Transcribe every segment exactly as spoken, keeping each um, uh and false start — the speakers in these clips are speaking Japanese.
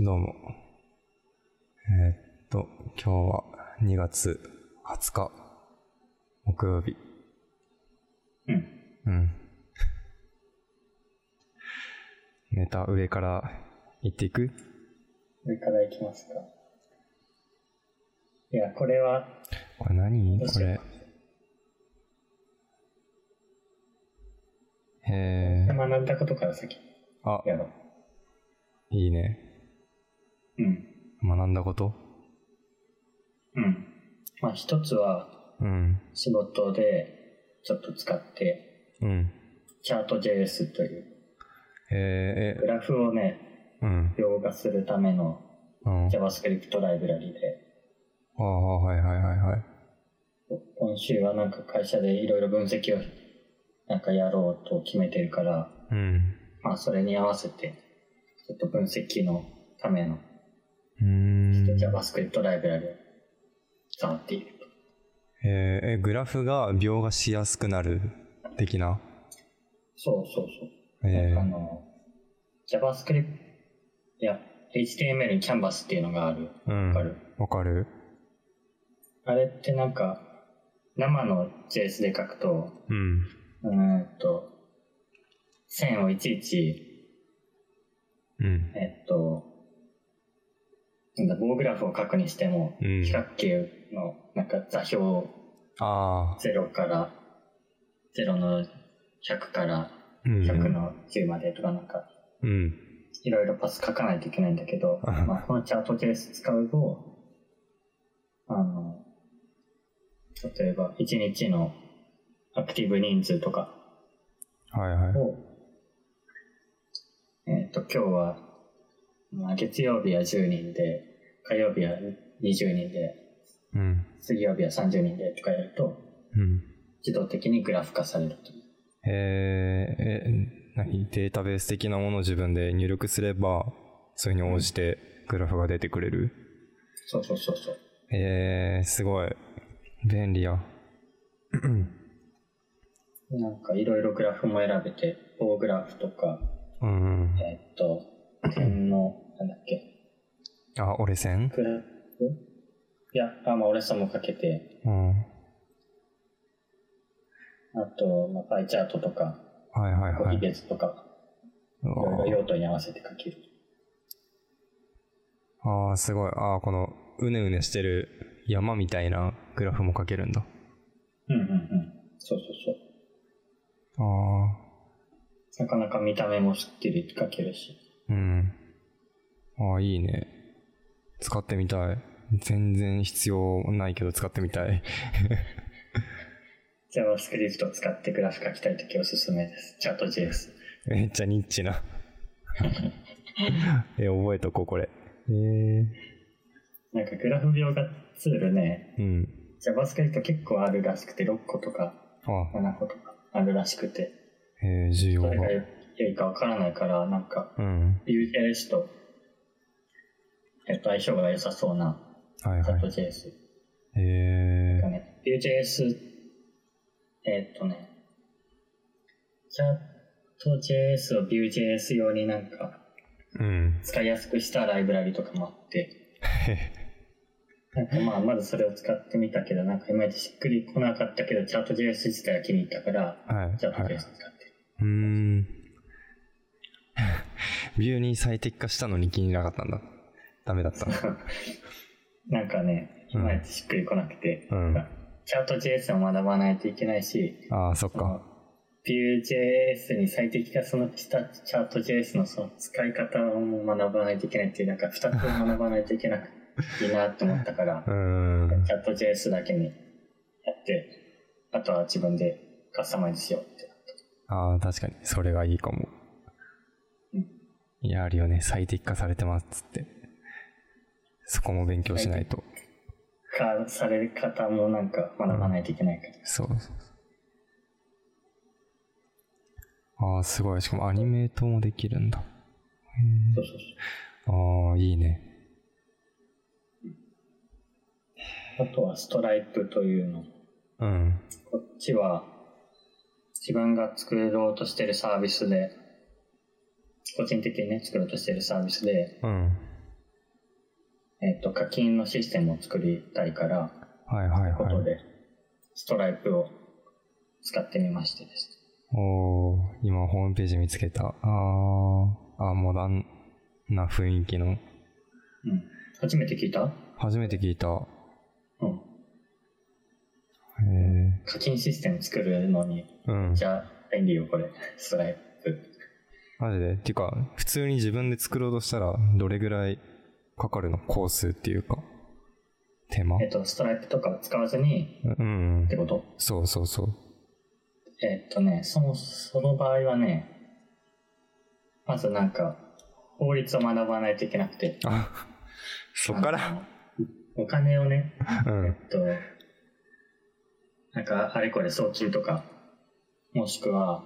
どうも。えー、っと、今日はにがつはつか、木曜日。うん。うん。ネタ上から行っていく？上から行きますか。いや、これは。これ何？これ。へぇ。学んだことから先。あ、やろう。いいね。うん。学んだこと？うん。まあ一つは、うん、仕事でちょっと使って、うん、チャート ジェイエス という、えー、グラフをね、うん、描画するための JavaScript ライブラリで、ああはいはいはいはい。今週はなんか会社でいろいろ分析をなんかやろうと決めてるから、うん、まあそれに合わせて。ちょっと分析のための JavaScript ライブラリを使っている。えー、グラフが描画しやすくなる的な。そうそうそう。えー、あの JavaScript や エイチティーエムエル にキャンバスっていうのがある。うん、わかる。わかる。あれってなんか生の ジェイエス で書くと、うん、うんと線をいちいちうん、えっとなんだ棒グラフを書くにしても、うん、四角形のなんか座標をゼロからゼロのひゃくからひゃくのじゅうまでとかなんか、うん、いろいろパス書かないといけないんだけど、まあ、このチャート ジェイエス 使うとあの例えばいちにちのアクティブ人数とかを、はいはいえっと、今日は、まあ、月曜日はじゅうにんで、火曜日はにじゅうにんで、うん、水曜日はさんじゅうにんでとかやると、うん、自動的にグラフ化されると。えー、え、何？データベース的なものを自分で入力すれば、それに応じてグラフが出てくれる？うん、そうそうそうそう。えー、すごい。便利や。なんかいろいろグラフも選べて、棒グラフとか、うんうん、えー、っと点のなんだっけあ折れ線グラフいやあまあ折れ線もかけて、うん、あとまあパイチャートとかはいはいはい比別とかいろいろ用途に合わせて書ける。ああすごい。ああこのうねうねしてる山みたいなグラフも書けるんだ。うんうんうんそうそうそう。ああ。なかなか見た目もすっきり描けるし。うん。ああ、いいね。使ってみたい。全然必要ないけど使ってみたい。JavaScript を使ってグラフ描きたいときおすすめです。チャート ジェイエス。めっちゃニッチなえ。覚えとこう、これ。えー、なんかグラフ描画ツールね、うん、JavaScript 結構あるらしくて、ろっことかななことかあるらしくて。えー、需要がどれが良いか分からないからなんかビュー ジェイエス と、えっと、相性が良さそうなチャット ジェイエス なんかねビュー ジェイエス えっとねチャット ジェイエス をビュー ジェイエス 用になんか使いやすくしたライブラリとかもあってなんかまあまずそれを使ってみたけどなんかいまいちしっくりこなかったけどチャット ジェイエス 自体は気に入ったからチャット ジェイエス 使ってうーんビューに最適化したのに気に入らなかったんだ。ダメだったなんかねいまいちしっくりこなくて、うん、なんかチャート ジェイエス を学ばないといけないしああそっかビュー ジェイエス に最適化そのしたチャート ジェイエス の, その使い方を学ばないといけないっていうなんかふたつ学ばないといけないなと思ったからうんチャート ジェイエス だけにやってあとは自分でカスタマイズしようってああ確かにそれがいいかも、うん、いやあるよね最適化されてますっつってそこも勉強しないと最適化され方もなんか学ばないといけないから、うん、そうそうそうああすごいしかもアニメートもできるんだへえそうそうそうああいいねあとはストライプというのうんこっちは自分が作ろうとしてるサービスで個人的にね作ろうとしてるサービスで、うん、えっと、課金のシステムを作りたいから、はいはいはい。ということで、ストライプを使ってみましてです。おー、今ホームページ見つけた。あー、あーモダンな雰囲気の。うん。初めて聞いた？初めて聞いた。うん。えー、課金システム作るのに、うん、じゃあ便利よこれ、ストライプ。マジで？っていうか、普通に自分で作ろうとしたら、どれぐらいかかるの？工数っていうか手間？えっとストライプとか使わずに、うんうん、ってこと？そうそうそう。えっとねそのその場合はね、まずなんか法律を学ばないといけなくて、あ、そっからお金をね、うん、えっとなんかあれこれ送金とか、もしくは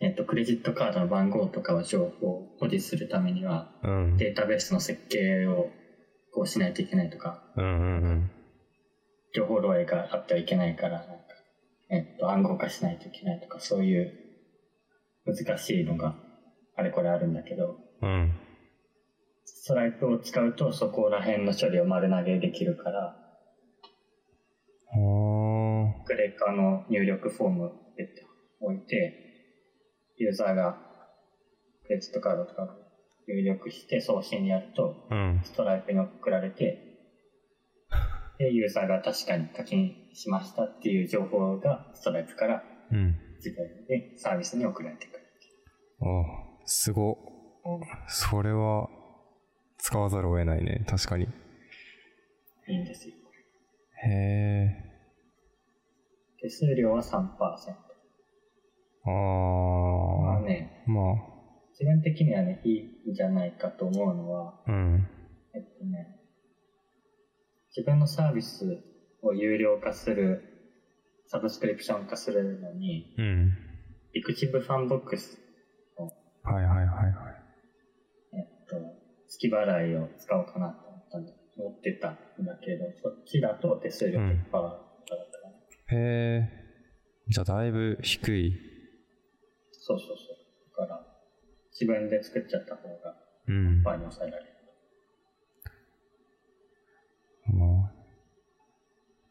えっと、クレジットカードの番号とかを情報を保持するためには、うん、データベースの設計をこうしないといけないとか、うんうんうん、情報漏洩があってはいけないからなんか、えっと、暗号化しないといけないとか、そういう難しいのがあれこれあるんだけど、うん、ストライプを使うとそこら辺の処理を丸投げできるから、クレカの入力フォームを置いて、ユーザーがクレジットカードとか入力して送信やると、ストライプに送られて、うん、でユーザーが確かに課金しましたっていう情報がストライプから自分でサービスに送られてくる。うん、あ、すごっ。それは使わざるを得ないね。確かにいいんですよ。へー。手数料は さんパーセント。あー、まあね、まあ、自分的にはね、いいんじゃないかと思うのは、うん、えっとね、自分のサービスを有料化する、サブスクリプション化するのに、うん、ピクチブファンボックスの、はいはいはいはい、えっと、月払いを使おうかなと思ったんで、持ってたんだけど、そっちだと手数料 じゅっパーセント だったかな。うん、へー、じゃあだいぶ低い。そうそうそう。だから自分で作っちゃった方が倍に抑えられる。うん、まあ、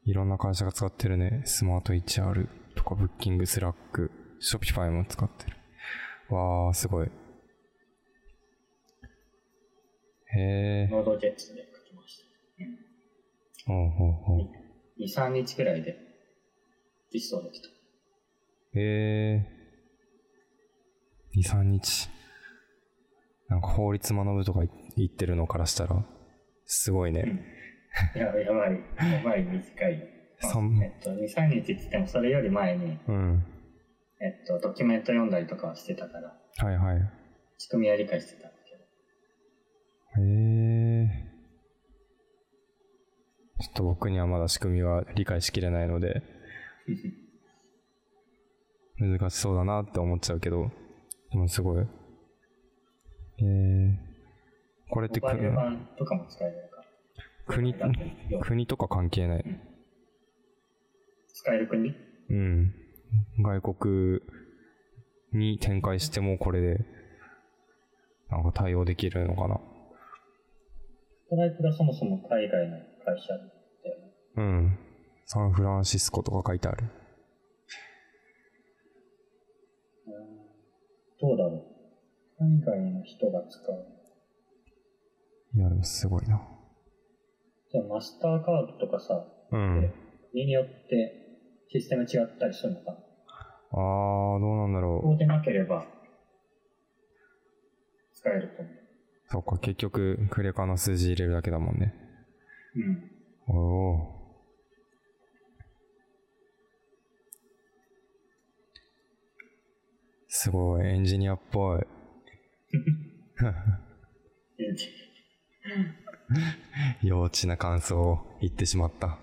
いろんな会社が使ってるね。スマート エイチアール とかブッキング、スラック、ショピファイも使ってる。わあ、すごい。へえ。ノードジェッツで書きました。うん。おうおうおう。に、さんにちくらいで実装できた。へえ。に、さんにち、なんか法律学ぶとか言ってるのからしたらすごいね。うん、いや、やばいやばい、短い。えっと、に、さんにちって言ってもそれより前に、うん、えっとドキュメント読んだりとかはしてたから、はいはい、仕組みは理解してたんだけど。へえ。ちょっと僕にはまだ仕組みは理解しきれないので難しそうだなって思っちゃうけど、でもすごい。えー、これって国とかも使えるのか。国、国とか関係ない。うん、使える国？うん。外国に展開してもこれでなんか対応できるのかな。ストライプがそもそも海外の会社だよね。うん。サンフランシスコとか書いてある。どうだろう、海外の人が使う。いや、でもすごいな。じゃあマスターカードとかさ、うん、国によってシステム違ったりするのかな。あー、どうなんだろう。そうでなければ使えると思う。そっか、結局クレカの数字入れるだけだもんね。うん。おー、すごい、エンジニアっぽい。幼稚な感想を言ってしまった。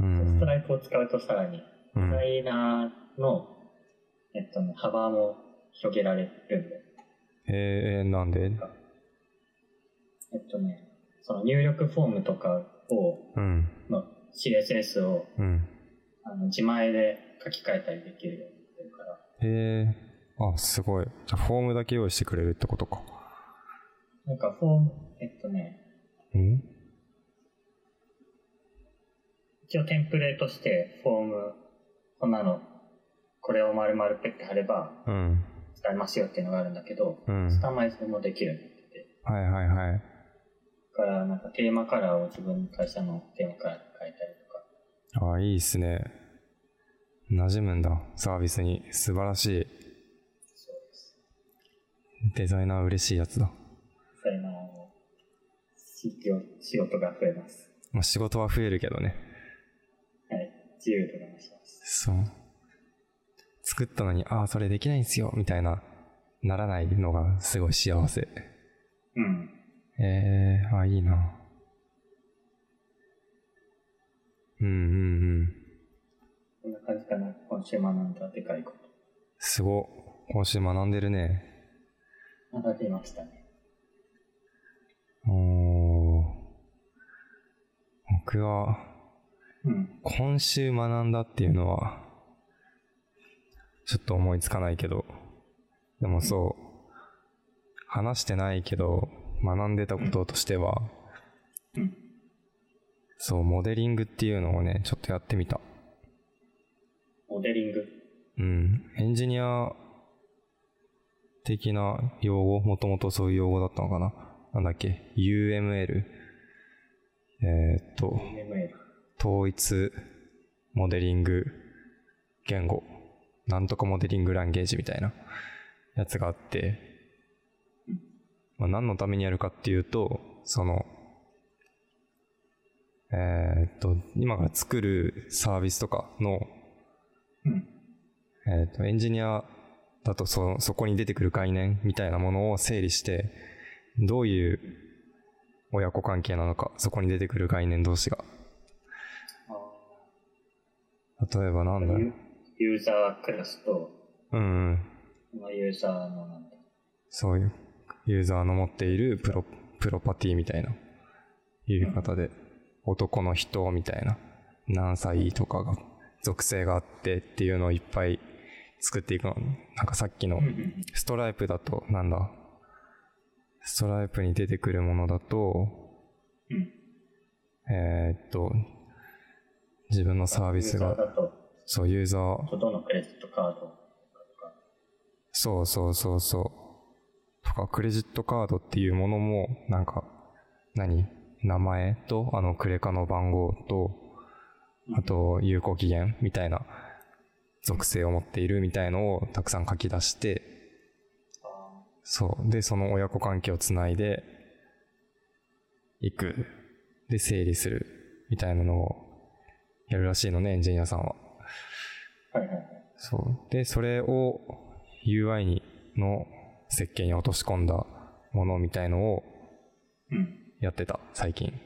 うん、ストライプを使うとさらに、デザイナーの、うん、えっとね、幅も広げられるんで。えー、なんで？えっとね、その入力フォームとかを、うん、の シーエスエス を、うん、あの自前で書き換えたりできるようになってるから。へえ。あ、すごい。じゃあフォームだけ用意してくれるってことか。なんかそう、えっとね、ん一応テンプレートしてフォーム、こんなの、これを丸々ペッて貼れば使えますよっていうのがあるんだけど、うん、カスタマイズもできるようになってて、はいはいはい。だからなんかテーマカラーを自分の会社のテーマカラーに変えたりとか。ああ、いいっすね。馴染むんだ、サービスに。素晴らしい。そうです。デザイナー嬉しいやつだ。デザイナーの仕事が増えます。まあ、仕事は増えるけどね。はい、自由度が増します。そう。作ったのに、ああ、それできないんすよ、みたいな、ならないのがすごい幸せ。うん。えー、あ、いいな。うんうんうん。こんな感じかな、今週学んだでかいこと。すご。今週学んでるね。学びましたね。おー。僕は、うん、今週学んだっていうのは、ちょっと思いつかないけど、でもそう、うん、話してないけど、学んでたこととしては、うん、そう、モデリングっていうのをね、ちょっとやってみた。モデリング。うん。エンジニア的な用語、もともとそういう用語だったのかな。なんだっけ ユーエムエル。えー、っと、統一モデリング言語。なんとかモデリングランゲージみたいなやつがあって、まあ、何のためにやるかっていうと、その、えー、っと、今から作るサービスとかの、うん、えーと、エンジニアだとそ、そこに出てくる概念みたいなものを整理して、どういう親子関係なのか、そこに出てくる概念同士が。例えばなんだろう。ユーザークラスと、うんうん。ユーザーのなんだ。そういう、ユーザーの持っているプロ、プロパティみたいな言い方で、うん、男の人みたいな、何歳とかが。属性があってっていうのをいっぱい作っていくの。なんかさっきのストライプだとなんだストライプに出てくるものだとえっと自分のサービスがそうユーザーどのクレジットカードとかそうそうそうそうとかクレジットカードっていうものもなんか何名前とあのクレカの番号とあと有効期限みたいな属性を持っているみたいのをたくさん書き出してそうでその親子関係をつないでいくで整理するみたいなのをやるらしいのねエンジニアさんははいはいはいそうでそれを ユーアイ の設計に落とし込んだものみたいのをやってた最近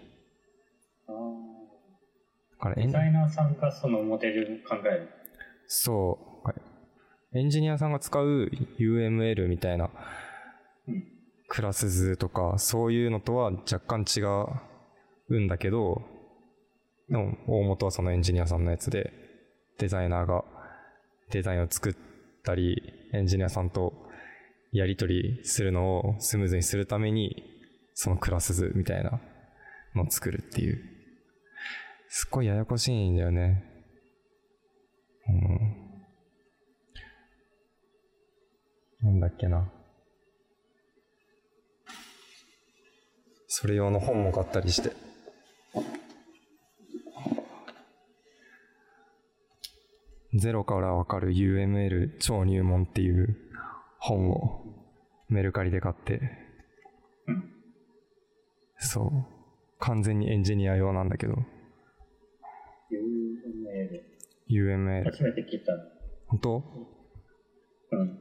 デザイナーさんがそのモデルを考えるそうエンジニアさんが使う ユーエムエル みたいなクラス図とかそういうのとは若干違うんだけどでも大元はそのエンジニアさんのやつでデザイナーがデザインを作ったりエンジニアさんとやり取りするのをスムーズにするためにそのクラス図みたいなのを作るっていうすっごいややこしいんだよね、うん、なんだっけなそれ用の本も買ったりしてゼロからわかる ユーエムエル 超入門っていう本をメルカリで買ってそう完全にエンジニア用なんだけどユーエムエル 初めて聞いた本当？うん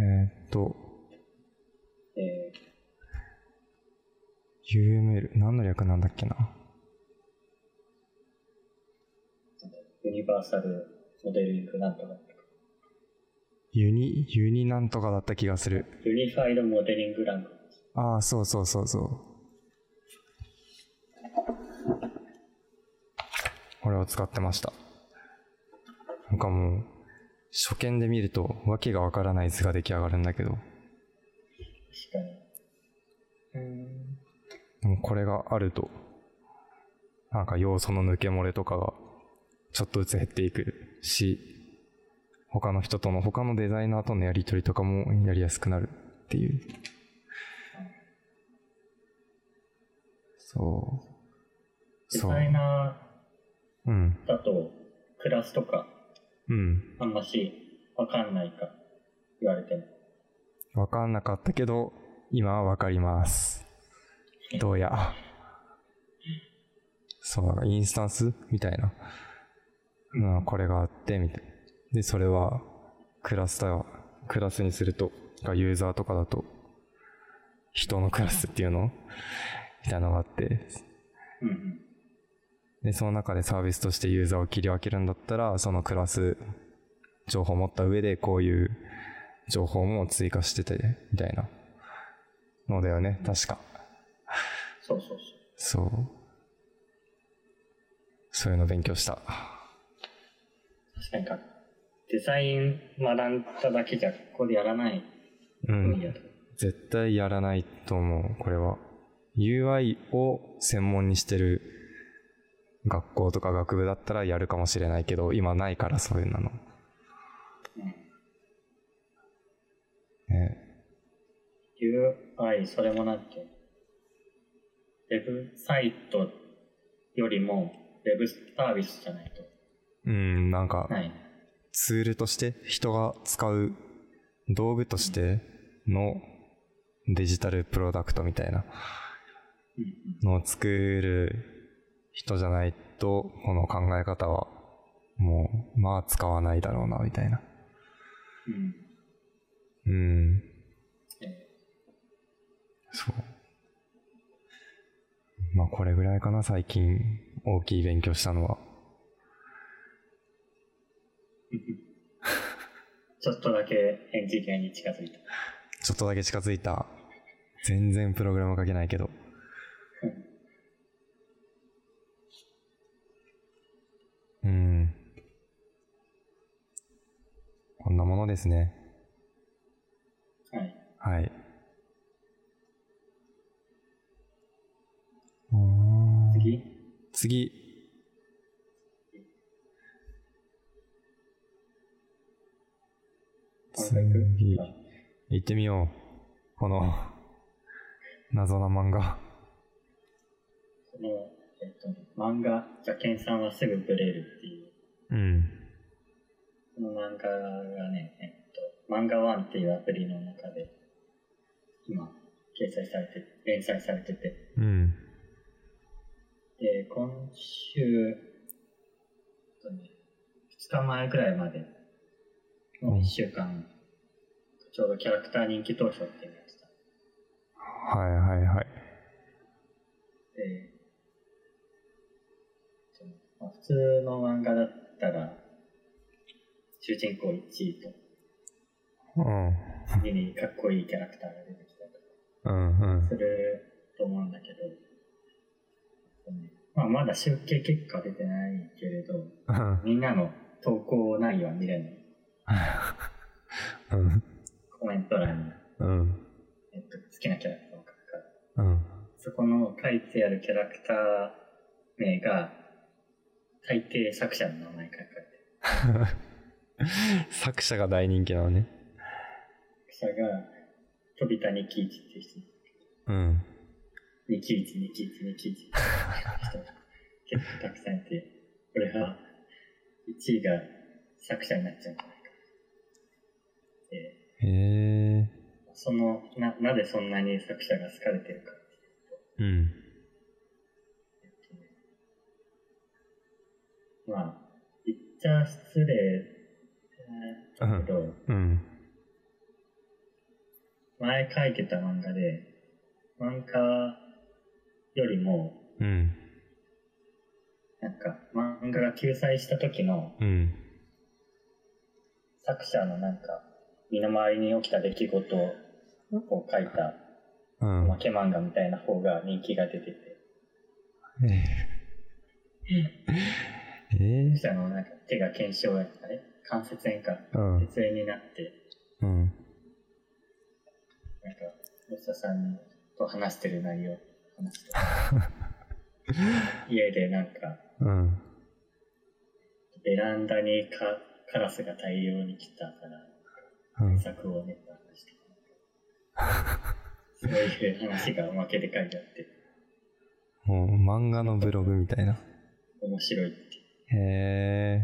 えー、っと、えー、ユーエムエル 何の略なんだっけなユニバーサルモデリングなんとかユニユニなんとかだった気がするユニファイドモデリングラングああそうそうそうそうこれを使ってました。なんかもう初見で見るとわけがわからない図が出来上がるんだけど。確かに。うん、でもこれがあるとなんか要素の抜け漏れとかがちょっとずつ減っていくし、他の人との他のデザイナーとのやり取りとかもやりやすくなるっていう。そうデザイナーだとクラスとかあんまし分かんないか言われても、うん、分かんなかったけど今は分かりますどうやそうなんかインスタンスみたいな、うん、これがあってみたいで、それはクラスタークラスにするとユーザーとかだと人のクラスっていうのみたいなのがあって、うん、でその中でサービスとしてユーザーを切り分けるんだったらそのクラス情報を持った上でこういう情報も追加しててみたいなのだよね、確か。そうそうそう。そう。そういうの勉強した。確かにデザイン学んだだけじゃここでやらない。うん。絶対やらないと思うこれは。ユーアイ を専門にしてる学校とか学部だったらやるかもしれないけど今ないからそういうの。ね。ユーアイ それもなんてウェブサイトよりもウェブサービスじゃないと。うん、なんかツールとして人が使う道具としてのデジタルプロダクトみたいなのを作る人じゃないとこの考え方はもうまあ使わないだろうなみたいな。うん。うん。そう。まあこれぐらいかな最近大きい勉強したのは。ちょっとだけ編集系に近づいた。ちょっとだけ近づいた。全然プログラム書けないけど。うん。こんなものですね。はい。はい。次？次。次行ってみようこの謎な漫画。この、えっとね、漫画じゃけんさんはすぐブレるっていう、うん、この漫画がね、えっと、漫画ワンっていうアプリの中で今掲載されて連載されてて、うん、で今週、えっとね、ふつかまえくらいまでのいっしゅうかんちょうどキャラクター人気投票っていうのやつだ。はいはいはい。で、まあ、普通の漫画だったら主人公いちいと、うん、次にかっこいいキャラクターが出てきたりとか、うんうん、すると思うんだけど、まあ、まだ集計結果出てないけれど、うん、みんなの投稿内容は見れない。うんコメント欄に、うんえっと、好きなキャラクターを書くから、うん、そこの書いてあるキャラクター名が大抵作者の名前書かれてる作者が大人気なのね。作者が飛田ニキイチっていう人、うん、ニキイチニキイチニキイチって人が結構たくさんいて、これはいちいが作者になっちゃうんじゃないか。えーへえ。その な, なぜそんなに作者が好かれてるかっていうと、うんえっとね、まあ言っちゃ失礼だけど、うん、前書いてた漫画で漫画よりも、うん、なんか漫画が救済した時の、うん、作者のなんか身の回りに起きた出来事を書いたおまけ漫画みたいな方が人気が出てて、うん、そしたらなんか手が腱鞘炎あれ関節炎か、うん、節炎になって、うん、なんかお医者さんにと話してる内容話して家でなんか、うん、ベランダにかカラスが大量に来たから対策をね、うん、話してそういう話がおまけで書いてあってもう漫画のブログみたいな面白いって。へー、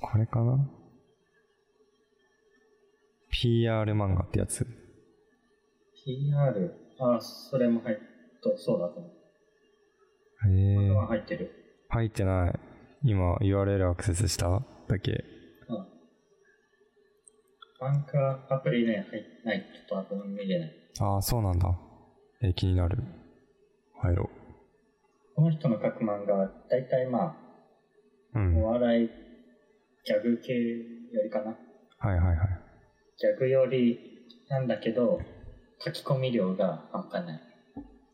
これかな ピーアール 漫画ってやつ。 ピーアール、 ああ、それも入っとそうだと思う。へえ。これは入ってる？入ってない。今 ユーアールエル アクセスしただけ。ああ。アンカーアプリね、入ってない。ちょっとアプリ見れない。ああ、そうなんだ。えー、気になる。入ろう。この人の書く漫画はだいたいまあ、うん、お笑いギャグ系よりかな。はいはいはい。ギャグよりなんだけど書き込み量が半端ない。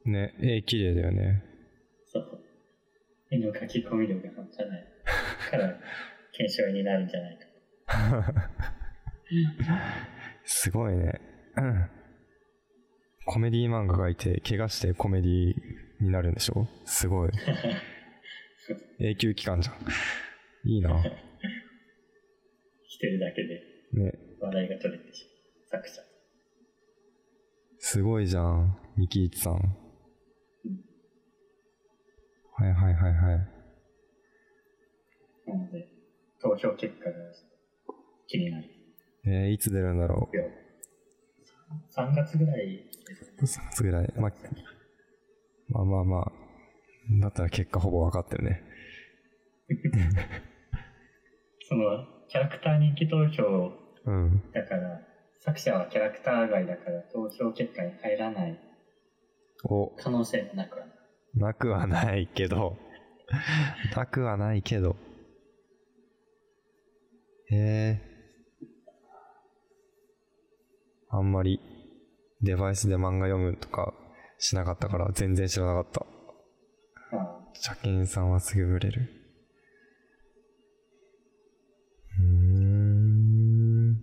ね、絵綺麗だよね。絵の書き込み量が半端ないから検証になるんじゃないかすごいね、うん、コメディ漫画がいて怪我してコメディになるんでしょ。すごい永久期間じゃんいいな来てるだけで、ね、話題が取れてしまう作者すごいじゃん、ミキイチさん。はいはいはいはい。なので、投票結果が気になる。えー、いつ出るんだろう。さんがつぐらいですかね。さんがつぐらい。まあ、まあまあまあ。だったら結果ほぼ分かってるね。その、キャラクター人気投票だから、うん、作者はキャラクター外だから投票結果に入らない可能性もなくはない。なくはないけどなくはないけどえー、あんまりデバイスで漫画読むとかしなかったから全然知らなかった。車検さんはすぐブレる。うーん。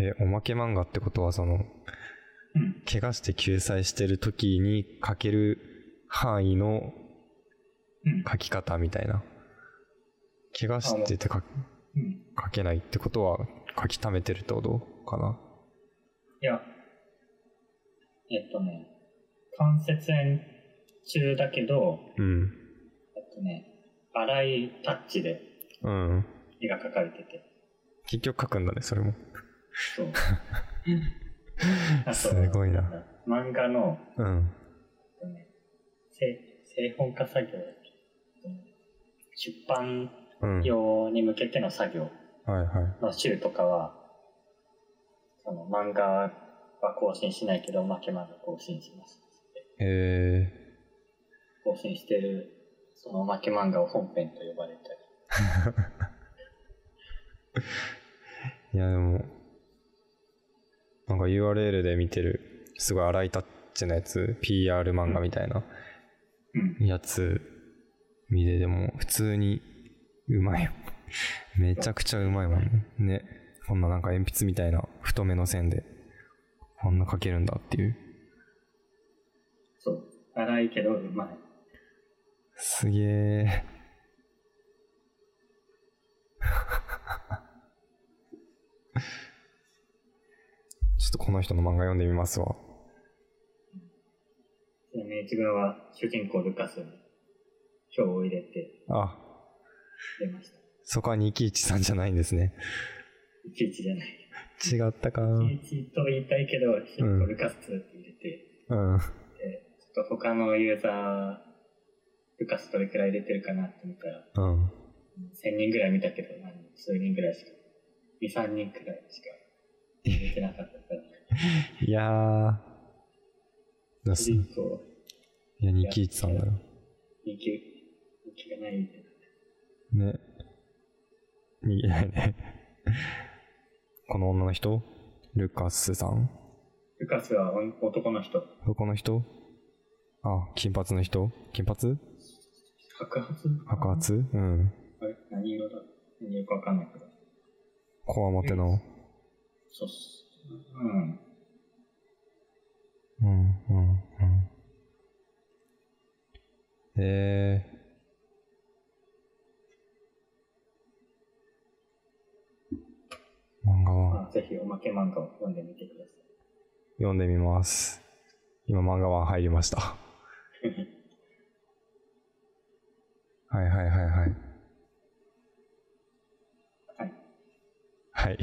えー、おまけ漫画ってことはその怪我して救済してる時に書ける範囲の書き方みたいな、うん、怪我してて書、うん、書けないってことは書き溜めてるってことかな。いやえっとね関節炎中だけど、うん、えっとね粗いタッチで絵が描かれてて、うん、結局書くんだねそれも。そうあとすごいな。漫画の、うん、製, 製本化作業、出版用に向けての作業の週とかは、うんはいはい、その漫画は更新しないけどおまけ漫画更新します。へー。更新してるそのおまけ漫画を本編と呼ばれたり。いやでも。なんか ユーアールエル で見てるすごい粗いタッチのやつ ピーアール 漫画みたいなやつ見てでも普通にうまいよめちゃくちゃうまいもんね。こんななんか鉛筆みたいな太めの線でこんな描けるんだっていう。そう粗いけどうまい。すげえちょっとこの人の漫画読んでみますわ。ちなみに自分は主人公ルカスに票を入れて出ました。あ、そこはニキイチさんじゃないんですね。ニキイチじゃない違ったか。ニキイチと言いたいけど主人公ルカスって入れて、うん、でちょっと他のユーザールカスどれくらい入れてるかなって見たら、うん、せんにんぐらい見たけど数人ぐらいしか に,さん 人くらいしか見てなかったからいやーだすいやニキイチさんだろ。ニキニキがないみたいなね。ニキないねこの女の人ルカスさん。ルカスは男の人。男の人。あ、金髪の人。金髪白髪白髪うん。あれ何色だ何色か分かんないけどこわもてのそうっす。うん。うんうんうん。えー。漫画は。ぜひおまけ漫画を読んでみてください。読んでみます。今漫画は入りました。はいはいはいはい。はい。はい。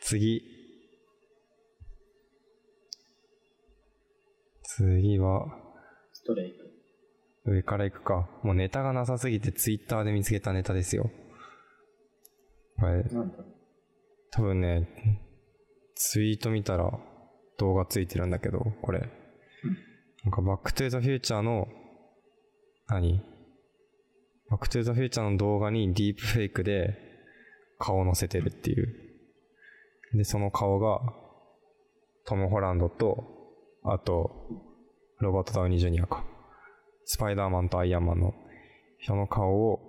次。次は。どれ行く？上から行くか。もうネタがなさすぎてツイッターで見つけたネタですよ。これ。なんだ？多分ね、ツイート見たら動画ついてるんだけど、これ、うん、なんかバックトゥーザフューチャーの何？バックトゥーザフューチャーの動画にディープフェイクで顔を載せてるっていう。でその顔がトム・ホランドとあとロバート・ダウニー・ジュニアか、スパイダーマンとアイアンマンの人の顔を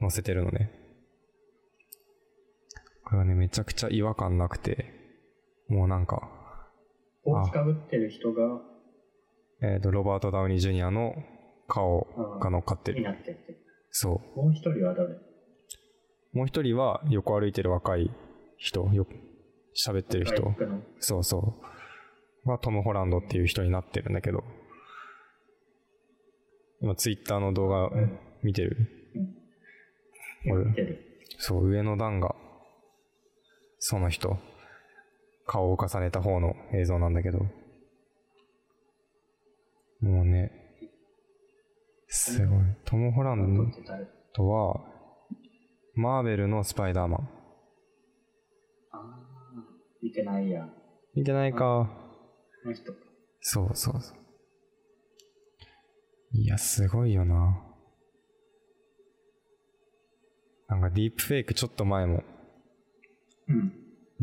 載せてるのね。これはね、めちゃくちゃ違和感なくて、もうなんか帽子かぶってる人がえっ、ー、とロバート・ダウニー・ジュニアの顔が乗っかってる。になってる。そう。もう一人は誰？もう一人は横歩いてる若い人、よ喋ってる人。そうそう。はトム・ホランドっていう人になってるんだけど、今ツイッターの動画見てる。うんうん、見てる。そう、上の段がその人、顔を重ねた方の映像なんだけど、もうね、すごい。トム・ホランドとはマーベルのスパイダーマン。ああ、見てないや。見てないか。この人か。そうそうそう。いや、すごいよな。なんかディープフェイクちょっと前も。うん、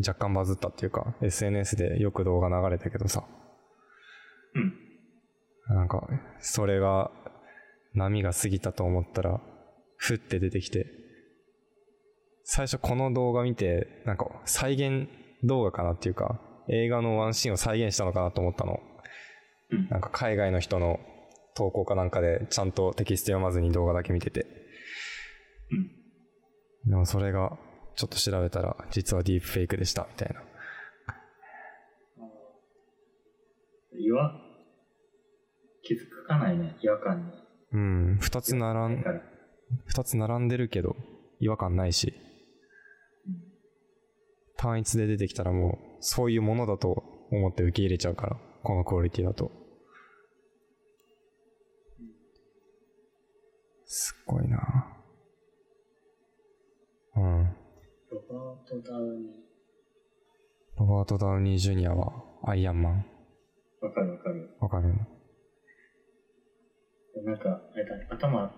若干バズったっていうか エスエヌエス でよく動画流れたけどさ、うん、なんかそれが波が過ぎたと思ったらふって出てきて、最初この動画見てなんか再現動画かなっていうか映画のワンシーンを再現したのかなと思ったの、うん、なんか海外の人の投稿かなんかでちゃんとテキスト読まずに動画だけ見てて、うん、でもそれがちょっと調べたら実はディープフェイクでしたみたいな。違和気づかないね、違和感に。うん、二つ並ん二つ並んでるけど違和感ないし、うん、単一で出てきたらもうそういうものだと思って受け入れちゃうから、このクオリティだと。すっごいな。うん。ロバート・ダウニー。ロバート・ダウニー・ジュニアはアイアンマン。わかるわかる。わかる。なんか、あれだね、頭、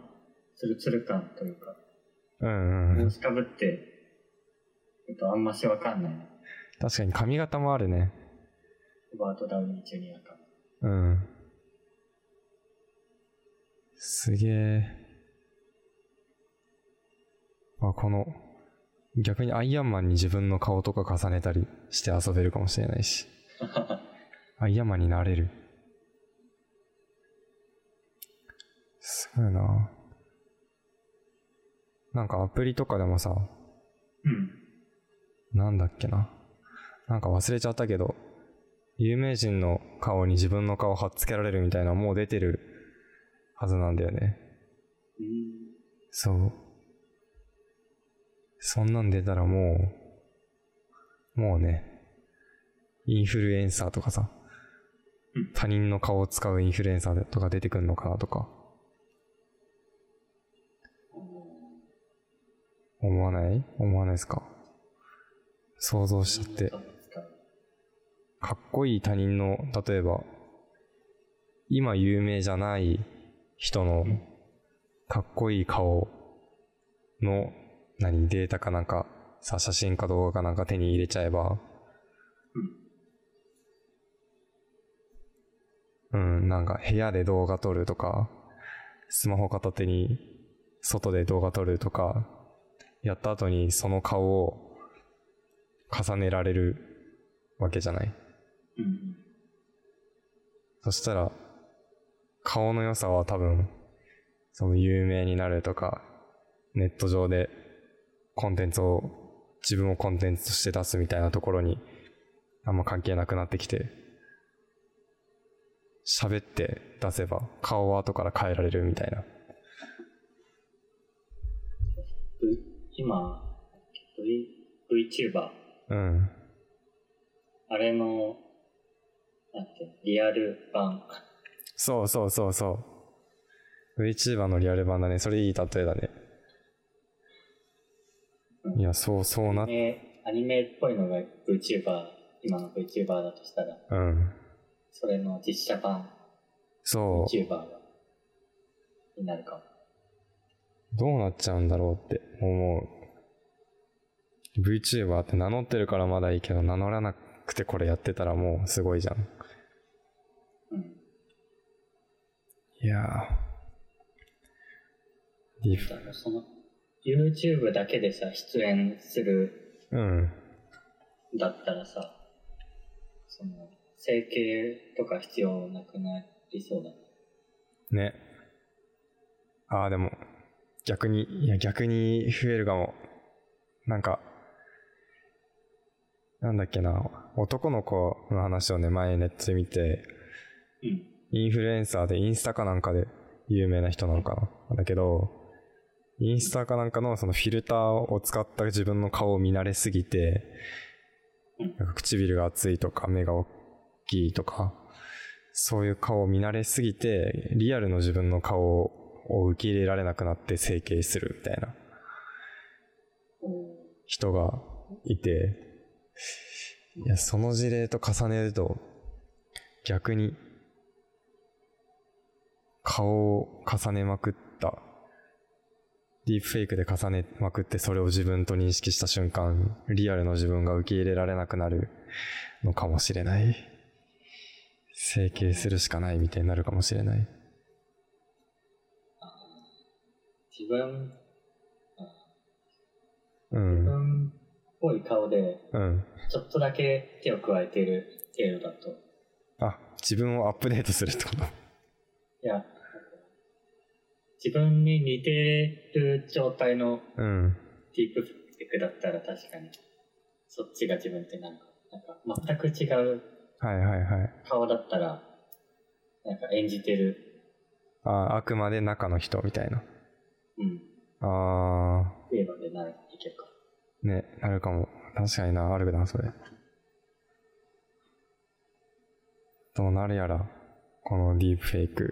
ツルツル感というか。うんうん。帽子かぶって、えっと、あんましわかんない。確かに髪型もあるね。ロバート・ダウニー・ジュニアか。うん。すげー。あ、この、逆にアイアンマンに自分の顔とか重ねたりして遊べるかもしれないしアイアンマンになれる。すごいな。なんかアプリとかでもさ、うん、なんだっけな、なんか忘れちゃったけど有名人の顔に自分の顔貼っつけられるみたいな、もう出てるはずなんだよね、うん、そう。そんなん出たらもうもうね、インフルエンサーとかさ、うん、他人の顔を使うインフルエンサーとか出てくるのかなとか思わない？思わないですか？想像しちゃって。かっこいい他人の、例えば今有名じゃない人のかっこいい顔の何データかなんかさ、写真か動画かなんか手に入れちゃえば、うん、うん、なんか部屋で動画撮るとか、スマホ片手に外で動画撮るとかやった後にその顔を重ねられるわけじゃない、うん、そしたら顔の良さは多分その有名になるとかネット上でコンテンツを自分をコンテンツとして出すみたいなところにあんま関係なくなってきて、喋って出せば顔は後から変えられるみたいな。今 VTuber、うん、あれのなんてリアル版。そうそうそうそう VTuber のリアル版だね。それいい例えだね、うん、いやそうそうなアニメ、アニメっぽいのが VTuber、 今の VTuber だとしたら、うん、それの実写版そう VTuber になるかも。どうなっちゃうんだろうって思う。 VTuber って名乗ってるからまだいいけど、名乗らなくてこれやってたらもうすごいじゃん、うん、いやーリフその YouTube だけでさ出演するうんだったらさ、その整形とか必要なくなりそうだね。ああでも逆に、いや逆に増えるかも。なんかなんだっけな、男の子の話をね前ネットで見て、うん、インフルエンサーでインスタかなんかで有名な人なのかなだけど、インスタかなんかのそのフィルターを使った自分の顔を見慣れすぎて、なんか唇が厚いとか目が大きいとかそういう顔を見慣れすぎてリアルの自分の顔をを受け入れられなくなって整形するみたいな人がいて、いやその事例と重ねると逆に顔を重ねまくった、ディープフェイクで重ねまくってそれを自分と認識した瞬間リアルの自分が受け入れられなくなるのかもしれない。整形するしかないみたいになるかもしれない。自分、うん、自分っぽい顔でちょっとだけ手を加えている程度だと、うん、あ、自分をアップデートするってこと？いや、自分に似てる状態のディープフェイクだったら確かにそっちが自分ってなんか、なんか全く違う顔だったらなんか演じてる、はいはいはい、あ、あくまで中の人みたいな。うん、ああ。テーマでなるいけるか。ね、なるかも。確かにな、あるな、それ。どうなるやら、このディープフェイク。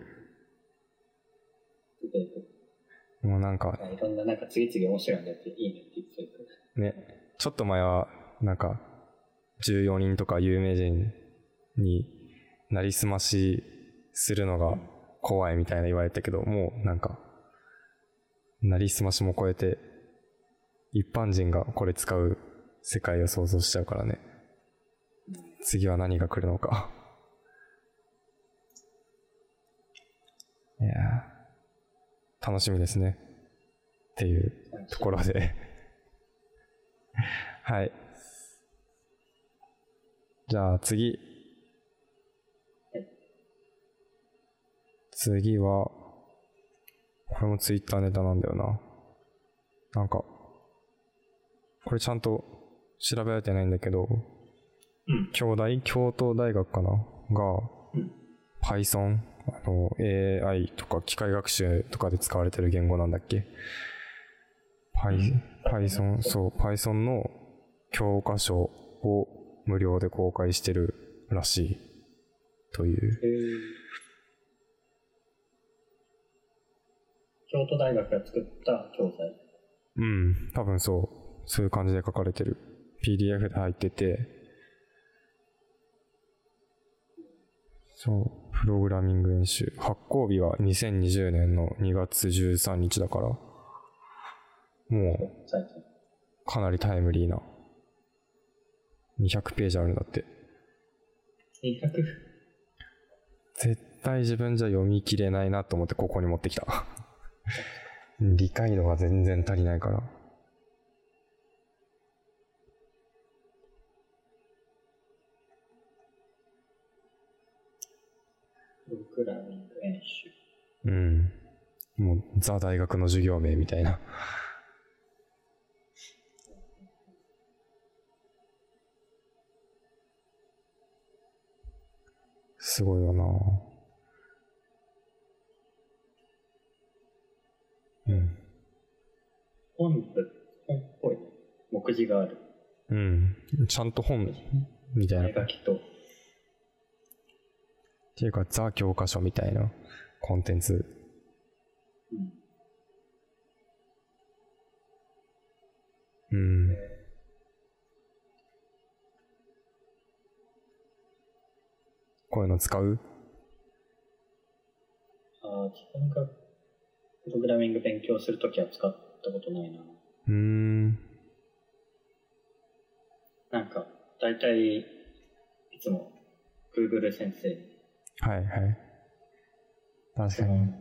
ディープフェイク。もうなんか。いろんな、なんか次々面白いのやっていいね、ディープフェイク。ね、ちょっと前は、なんか、じゅうよにんとか有名人になりすましするのが怖いみたいな言われたけど、もうなんか、なりすましも超えて一般人がこれ使う世界を想像しちゃうからね。次は何が来るのか。いやー楽しみですねっていうところではい、じゃあ次次はこれもツイッターネタなんだよな。なんかこれちゃんと調べられてないんだけど、うん、京大京都大学かなが、うん、Python あの エーアイ とか機械学習とかで使われてる言語なんだっけ、うん、Python そう Python の教科書を無料で公開してるらしいという、えー京都大学が作った教材。うん、多分そう、そういう感じで書かれてる。ピーディーエフ で入ってて、そう、プログラミング演習。発行日はにせんにじゅうねんのにがつじゅうさんにちだから、もうかなりタイムリーな。にひゃくページあるんだって。にひゃく？ 絶対自分じゃ読み切れないなと思ってここに持ってきた。理解度が全然足りないから。プログラミング演習。うん。もう、ザ大学の授業名みたいな。すごいよなぁ。うん。本文、本っぽい目次がある。うん。ちゃんと本みたいな。書きと。っていうか、ザ教科書みたいなコンテンツ。うん。うんこういうの使う？ああ、自分がプログラミング勉強するときは使ったことないな。うーん。なんか大体いつも Google 先生に。はいはい。確かに。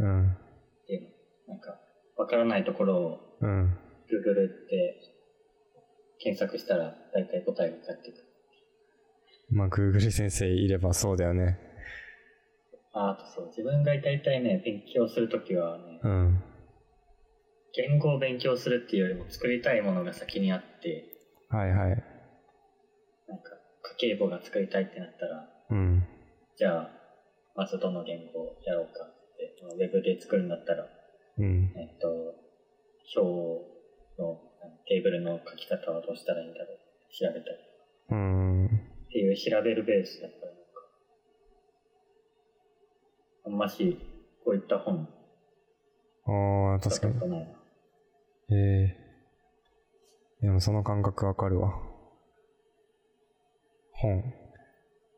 うん。っていうのなんかわからないところを Google って検索したら大体答えが返ってくる。まあ、Google 先生いればそうだよね。あとそう、自分が大体ね、勉強するときはね、うん、言語を勉強するっていうよりも作りたいものが先にあって、はいはい。なんか、家計簿が作りたいってなったら、うん、じゃあ、まずどの言語をやろうかって、ウェブで作るんだったら、うん、えっと、表のテーブルの書き方はどうしたらいいんだろうって調べたり。うんっていう調べるベースだったりとか、あんましこういった本、ああ確かに、えー、でもその感覚わかるわ。本、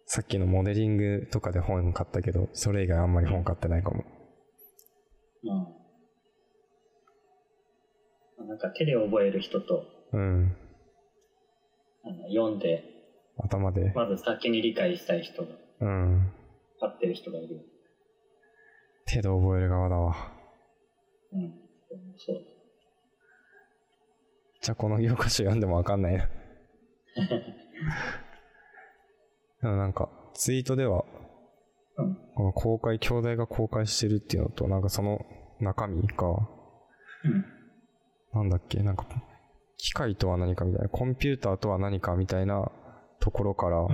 さっきのモデリングとかで本買ったけど、それ以外あんまり本買ってないかも。うん。なんか手で覚える人と、うん、あの読んで。頭でまず先に理解したい人が、うん、合ってる人がいる。手で覚える側だわ。うん、そう。じゃあこの教科書読んでも分かんないな。でもなんかツイートでは、うん、この公開兄弟が公開してるっていうのとなんかその中身が、うん、なんだっけなんか機械とは何かみたいなコンピューターとは何かみたいな。ところから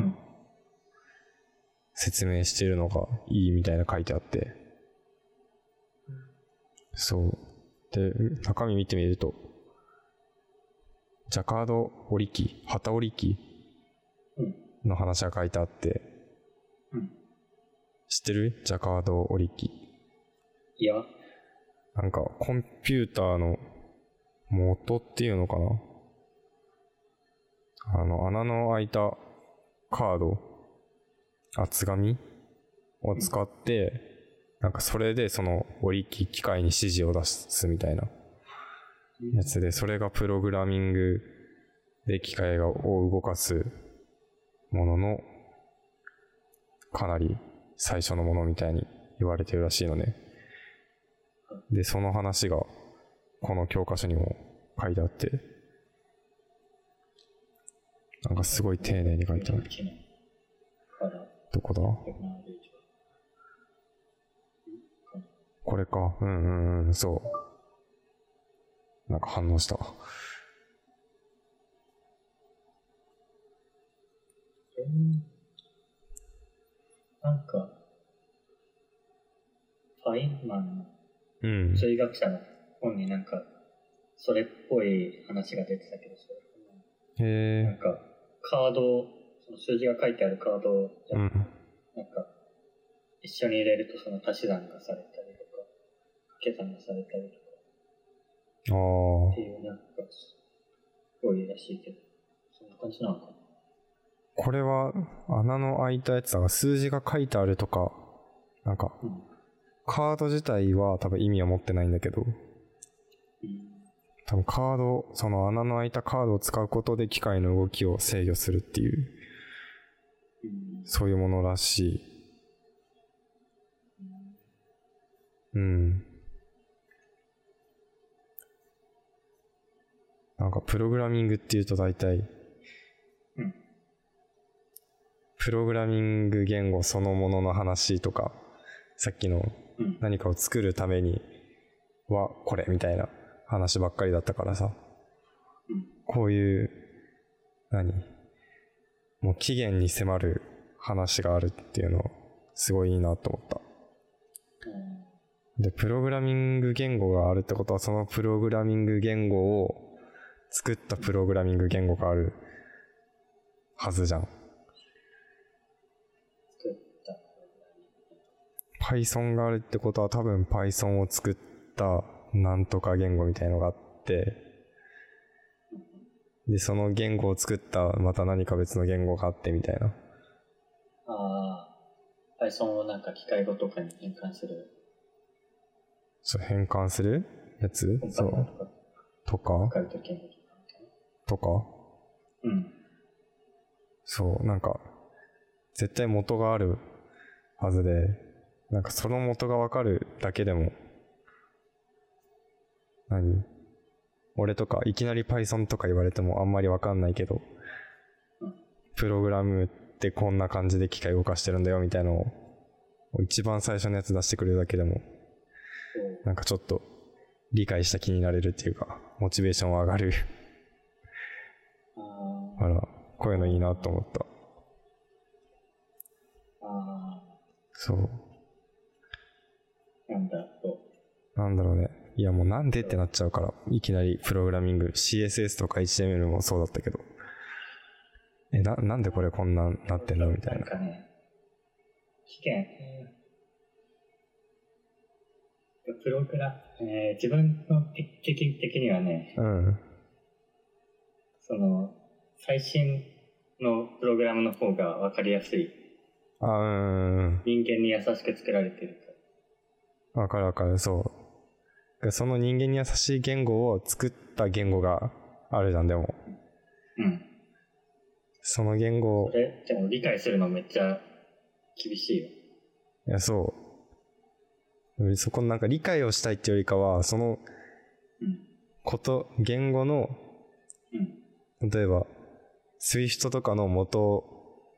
説明してるのがいいみたいな書いてあって、そうで中身見てみるとジャカード織機、機織機の話が書いてあって、知ってる？ジャカード織機。いや、なんかコンピューターの元っていうのかな。あの穴の開いたカード、厚紙を使って、うん、なんかそれでその織り機機械に指示を出すみたいなやつで、それがプログラミングで機械を動かすもののかなり最初のものみたいに言われてるらしいのね。でその話がこの教科書にも書いてあって。なんかすごい丁寧に書いてある。どこだ？これか。うんうんうん、そう。なんか反応した。なんか、ファインマンの数学者の本になんか、それっぽい話が出てたけど、それ。へえ。なんかカード、その数字が書いてあるカードを、うん、なんか一緒に入れるとその足し算がされたりとか掛け算がされたりとか、ああっていうなんかすごいらしいけど、そんな感じなのかな。これは穴の開いたやつだが数字が書いてあるとかなんか、うん、カード自体は多分意味は持ってないんだけど。うん多分カード、その穴の開いたカードを使うことで機械の動きを制御するっていう、そういうものらしい。うん。なんかプログラミングっていうと大体、ププログラミング言語そのものの話とか、さっきの何かを作るためにはこれみたいな話ばっかりだったからさ、こういう何もう期限に迫る話があるっていうのすごいいいなと思った。でプログラミング言語があるってことは、そのプログラミング言語を作ったプログラミング言語があるはずじゃん。 Python があるってことは、多分 Python を作ったなんとか言語みたいのがあって、でその言語を作ったまた何か別の言語があってみたいな。ああ、Python をなんか機械語とかに変換する、そう変換するやつ、そうとかとか、うん、そうなんか絶対元があるはずで、なんかその元が分かるだけでも、何俺とかいきなり Python とか言われてもあんまり分かんないけど、プログラムってこんな感じで機械動かしてるんだよみたいなのを一番最初のやつ出してくれるだけでも、なんかちょっと理解した気になれるっていうか、モチベーションは上がるあら、こういうのいいなと思った。ああ、そうなんだろうなんだろうね。いやもうなんでってなっちゃうから、いきなりプログラミング シーエスエス とか エイチティーエムエル もそうだったけど、え な, なんでこれこんなんなってんのみたいな、なんかね、期限プログラ、えー、自分の経験的にはね、うん、その最新のプログラムの方が分かりやすい、あ、うん、人間に優しく作られてるから。分かる分かる、そう。その人間に優しい言語を作った言語があるじゃん、でも。うん。その言語を。それでも理解するのめっちゃ厳しいよ。いや、そう。そこのなんか理解をしたいっていうよりかは、そのこと、うん、言語の、うん、例えば Swift とかの元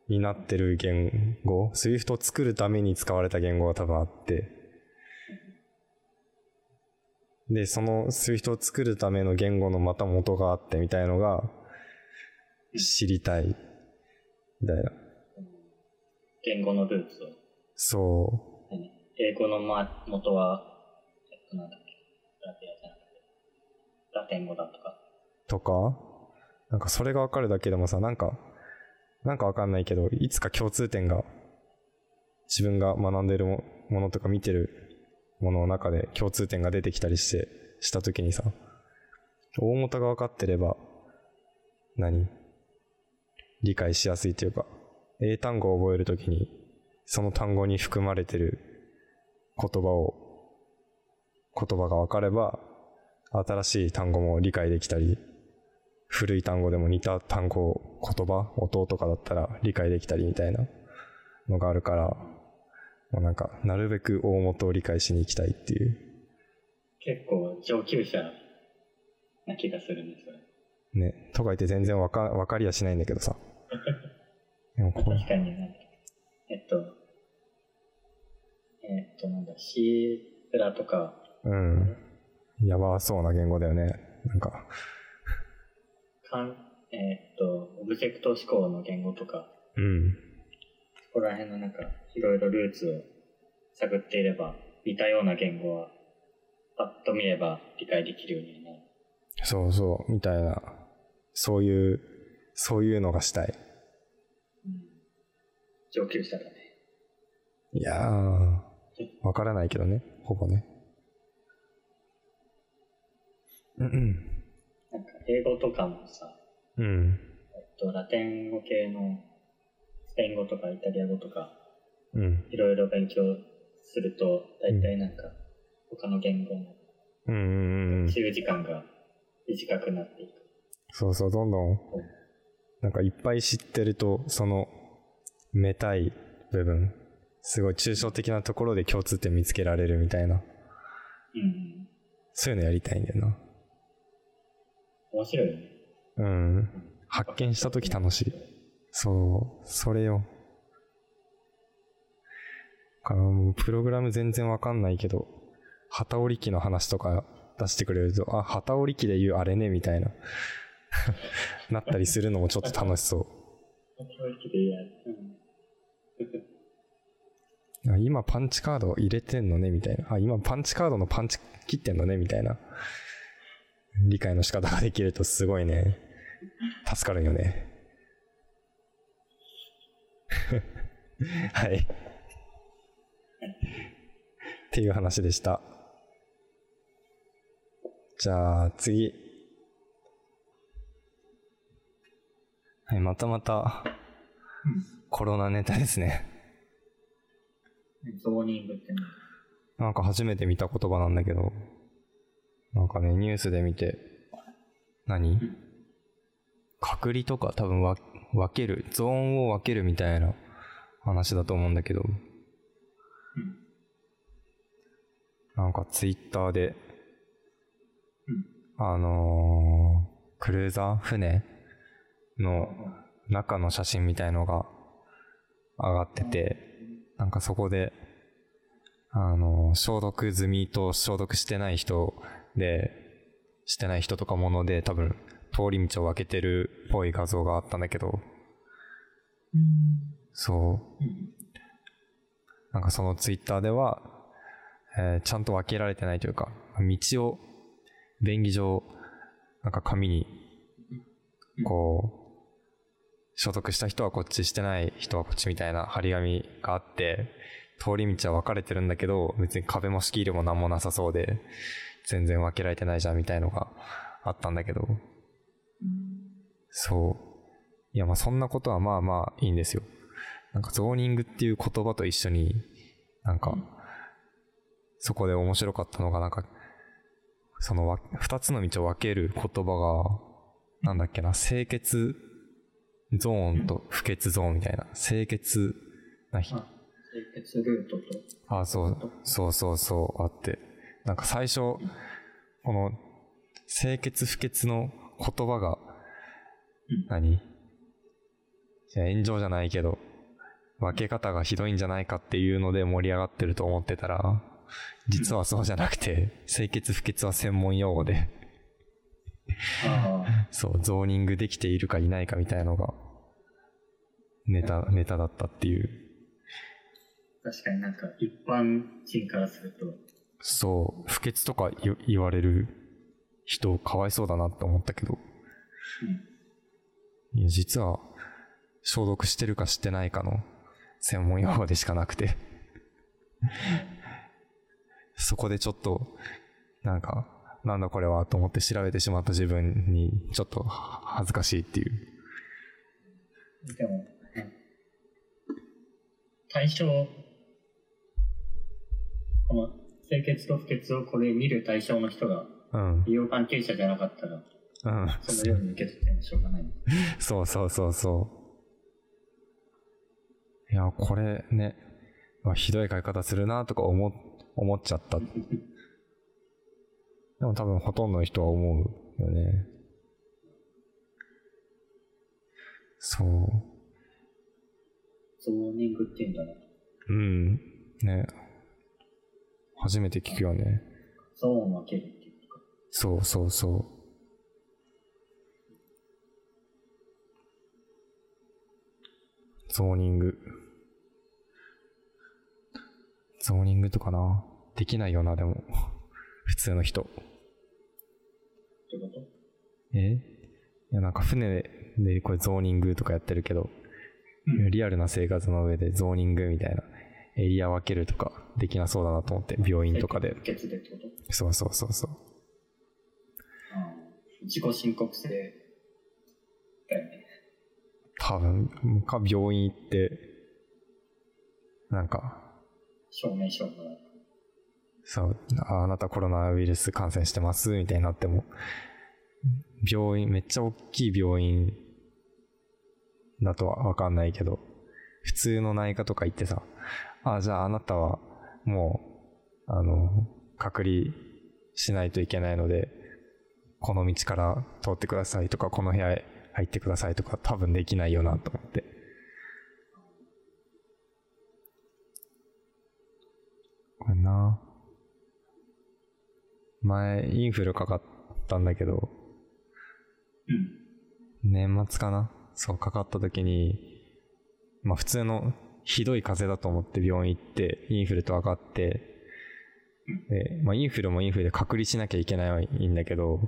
になってる言語、 Swift を作るために使われた言語が多分あって、でその Swift を作るための言語のまた元があってみたいのが知りたいみたいな、言語のルーツを、そう、英語の元はなんだっけ、ラテンじゃなくてラテン語だとかとか、なんかそれが分かるだけでもさ、なんかなんか分かんないけど、いつか共通点が自分が学んでるものとか見てるものの中で共通点が出てきたりしてした時にさ、大元が分かってれば何理解しやすいというか、英単語を覚えるときにその単語に含まれてる言葉を言葉が分かれば、新しい単語も理解できたり、古い単語でも似た単語、言葉、音とかだったら理解できたりみたいなのがあるから、もうなんかなるべく大元を理解しに行きたいっていう。結構上級者な気がするんですよね。とか言って全然分か、分かりやしないんだけどさでもここ確かにね、えっとえっとなんだ、C プラとか、うん、やばそうな言語だよね、なんか、かんえー、っとオブジェクト思考の言語とか、うん、そこら辺のなんかいろいろルーツを探っていれば、似たような言語はパッと見れば理解できるようになる。そうそうみたいな、そういうそういうのがしたい。うん、上級者だね。いやー。わからないけどね、ほぼね。うんうん。なんか英語とかもさ、うん。えっとラテン語系のスペイン語とかイタリア語とか、うん。いろいろ勉強すると大体なんか他の言語のうんうんうん。使用時間が短くなっていく。そうそう、どんどん、うん、なんかいっぱい知ってると、そのめたい部分。すごい抽象的なところで共通点見つけられるみたいな、うん、そういうのやりたいんだよな。面白いね。うん、発見したとき楽しい。そう、それよ。かな、もうプログラム全然わかんないけど、旗織り機の話とか出してくれると、あ、旗織り機で言うあれねみたいななったりするのもちょっと楽しそう。旗織り機で言うあれ。今パンチカード入れてんのねみたいな、あ、今パンチカードのパンチ切ってんのねみたいな理解の仕方ができるとすごいね、助かるよねはいっていう話でした。じゃあ次、はい、またまたコロナネタですね。ゾーニングってなんか初めて見た言葉なんだけど、なんかねニュースで見て、何隔離とか多分分ける、ゾーンを分けるみたいな話だと思うんだけど、なんかツイッターであのクルーザー船の中の写真みたいのが上がってて、なんかそこであの消毒済みと消毒してない人で、してない人とかもので多分通り道を分けてるっぽい画像があったんだけど、そうなんかそのツイッターでは、えー、ちゃんと分けられてないというか、道を便宜上なんか紙にこう所得した人はこっち、してない人はこっちみたいな張り紙があって、通り道は分かれてるんだけど別に壁も仕切りも何もなさそうで全然分けられてないじゃんみたいのがあったんだけど、そういやまあそんなことはまあまあいいんですよ。なんかゾーニングっていう言葉と一緒に、なんかそこで面白かったのが、なんかそのふたつの道を分ける言葉が、なんだっけな、清潔ゾーンと不潔ゾーンみたいな、清潔な日、清潔ルートと、ああそうそうそうそうあって、なんか最初この清潔不潔の言葉が何、炎上じゃないけど分け方がひどいんじゃないかっていうので盛り上がってると思ってたら、実はそうじゃなくて清潔不潔は専門用語でそうゾーニングできているかいないかみたいなのがネタネタだったっていう。確かになんか一般人からするとそう不潔とか言われる人かわいそうだなって思ったけど、うん、いや実は消毒してるかしてないかの専門用語でしかなくてそこでちょっとなんかなんだこれはと思って調べてしまった自分にちょっと恥ずかしいっていう。でも対象、この清潔と不潔をこれ見る対象の人が利用関係者じゃなかったら、うん、そのように受け取ってもしょうがない、うん、そうそうそうそういやこれねひどい買い方するなとか思、思っちゃったでも多分ほとんどの人は思うよね。そう。ゾーニングって言うんだね。うん。ね。初めて聞くよね。ゾーン分けるっていうか。そうそうそう。ゾーニング。ゾーニングとかな。できないよな、でも。普通の人。ってこと？え？いやなんか船でこれゾーニングとかやってるけど、うん、リアルな生活の上でゾーニングみたいなエリア分けるとかできなそうだなと思って、病院とかで。血でってこと？そうそうそうそう。うん、自己申告制だよね。多分か病院行ってなんか証明書もらう。そう、あなたコロナウイルス感染してますみたいになっても、病院めっちゃ大きい病院だとは分かんないけど、普通の内科とか行ってさ、あじゃああなたはもうあの隔離しないといけないのでこの道から通ってくださいとかこの部屋へ入ってくださいとか多分できないよなと思って、前インフルかかったんだけど、うん、年末かな、そうかかった時に、まあ普通のひどい風邪だと思って病院行ってインフルと分かって、でまあインフルもインフルで隔離しなきゃいけないはいいんだけど、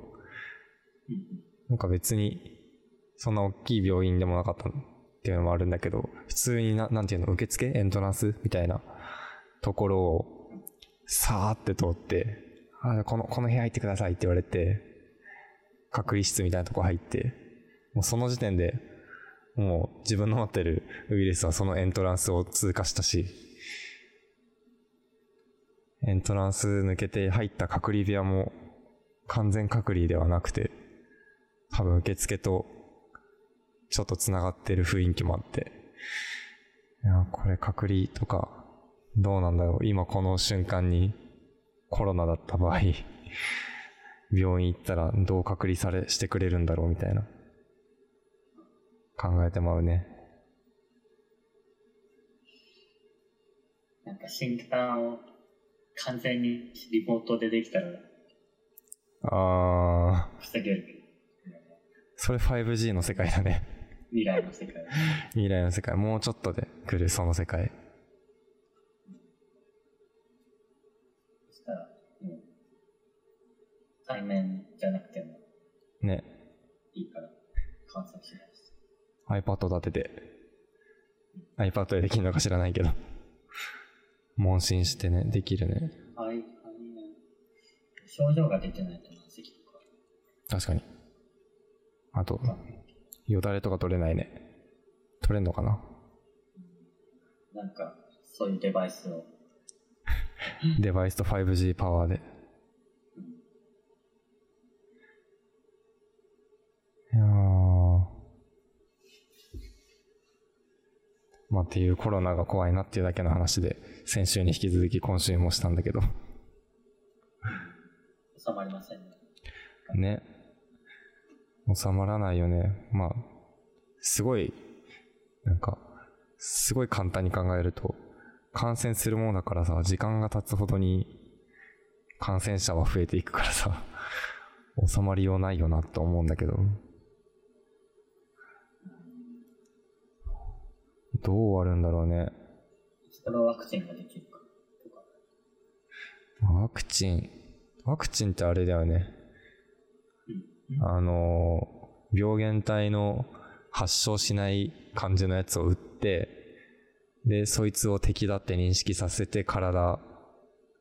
なんか別にそんな大きい病院でもなかったっていうのもあるんだけど、普通にな、なんていうの、受付エントランスみたいなところをさーって通って、あ、このこの部屋入ってくださいって言われて、隔離室みたいなとこ入って、もうその時点でもう自分の持ってるウイルスはそのエントランスを通過したし、エントランス抜けて入った隔離部屋も完全隔離ではなくて、多分受付とちょっとつながってる雰囲気もあって、いやこれ隔離とかどうなんだろう、今この瞬間にコロナだった場合病院行ったらどう隔離されしてくれるんだろうみたいな考えてまうね。なんか新規さんを完全にリモートでできたら、ああ、防げる。それ ファイブジー の世界だね。未来の世界。未来の世界、もうちょっとで来るその世界。そしたら、もう対面じゃなくてもね、いいから感染しない。iPad 立てて iPad でできるのか知らないけど問診してね、できるね。はい、はい、症状が出てないとな、咳とか。確かに。あとよだれとか取れないね。取れんのかな。なんかそういうデバイスをデバイスと ファイブジー パワーで、うん、いやーまあっていうコロナが怖いなっていうだけの話で、先週に引き続き今週もしたんだけど収まりませんね。ね、収まらないよね。まあすごいなんかすごい簡単に考えると、感染するものだからさ、時間が経つほどに感染者は増えていくからさ、収まりようないよなと思うんだけど。どう終わるんだろうね。それはワクチンができるかとか。ワクチン、ワクチンってあれだよね。うん、あの病原体の発症しない感じのやつを打って、でそいつを敵だって認識させて体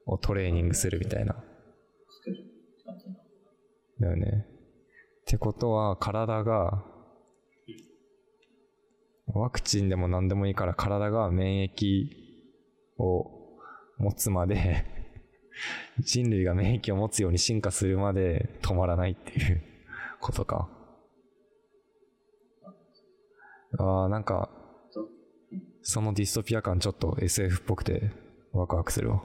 をトレーニングするみたいな。作る感じだよね。ってことは体が、ワクチンでも何でもいいから体が免疫を持つまで人類が免疫を持つように進化するまで止まらないっていうことか。ああ、なんかそのディストピア感ちょっと エスエフ っぽくてワクワクするわ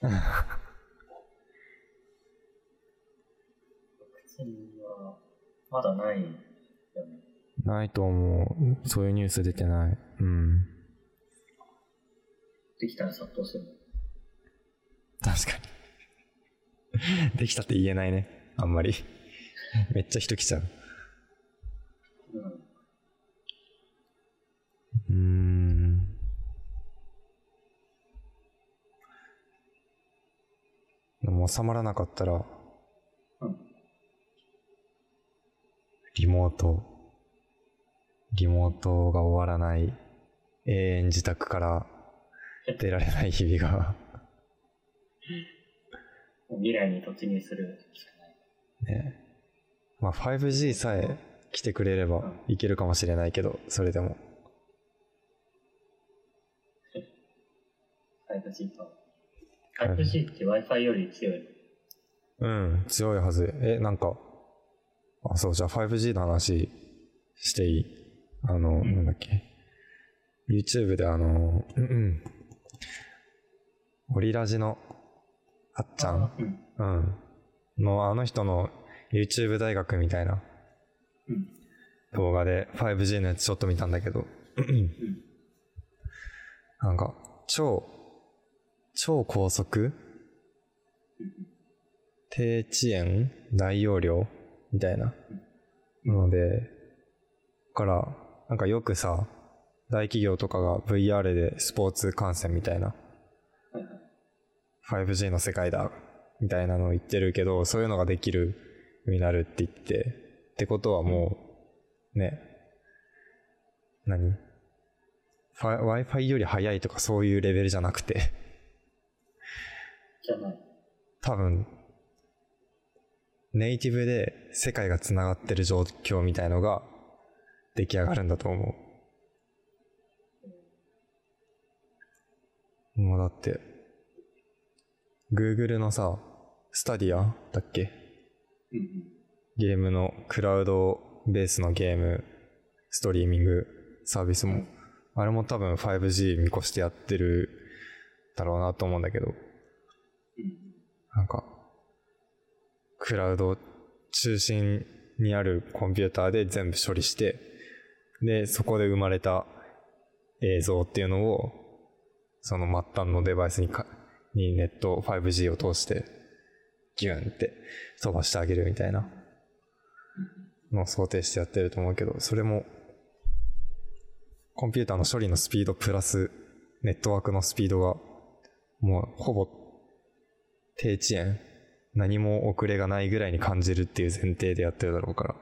ワクチンはまだないよね。ないと思う。そういうニュース出てない。うん。できたら殺到する。確かに。できたって言えないね。あんまり。めっちゃ人来ちゃう。うん。うーん。でも収まらなかったら。うん。リモート。リモートが終わらない、永遠自宅から出られない日々が未来に突入するしかないね。まあ ファイブジー さえ来てくれればいけるかもしれないけど、それでも ファイブジー と ファイブジー って Wi-Fi より強い。うん、強いはず。え、なんかあ、そう、じゃあ ファイブジー の話していい？あの、うん、なんだっけ、YouTube であの、うんうん、オリラジのあっちゃん、うん、うん、のあの人の YouTube 大学みたいな動画で ファイブジー のやつちょっと見たんだけど、うん、なんか超超高速低遅延、内容量みたいな。なので、だから、なんかよくさ、大企業とかが ブイアール でスポーツ観戦みたいな、ファイブジー の世界だ、みたいなのを言ってるけど、そういうのができるようになるって言って、ってことはもう、ね、何？Wi-Fi より速いとかそういうレベルじゃなくて。じゃない。多分、ネイティブで世界がつながってる状況みたいのが出来上がるんだと思う。もうだって、Google のさ、スタディアだっけ？ゲームのクラウドベースのゲーム、ストリーミングサービスも、あれも多分 ファイブジー 見越してやってるだろうなと思うんだけど、なんかクラウド中心にあるコンピューターで全部処理して、でそこで生まれた映像っていうのをその末端のデバイスにかにネット ファイブジー を通してギュンって飛ばしてあげるみたいなのを想定してやってると思うけど、それもコンピューターの処理のスピードプラスネットワークのスピードがもうほぼ低遅延、何も遅れがないぐらいに感じるっていう前提でやってるだろうから、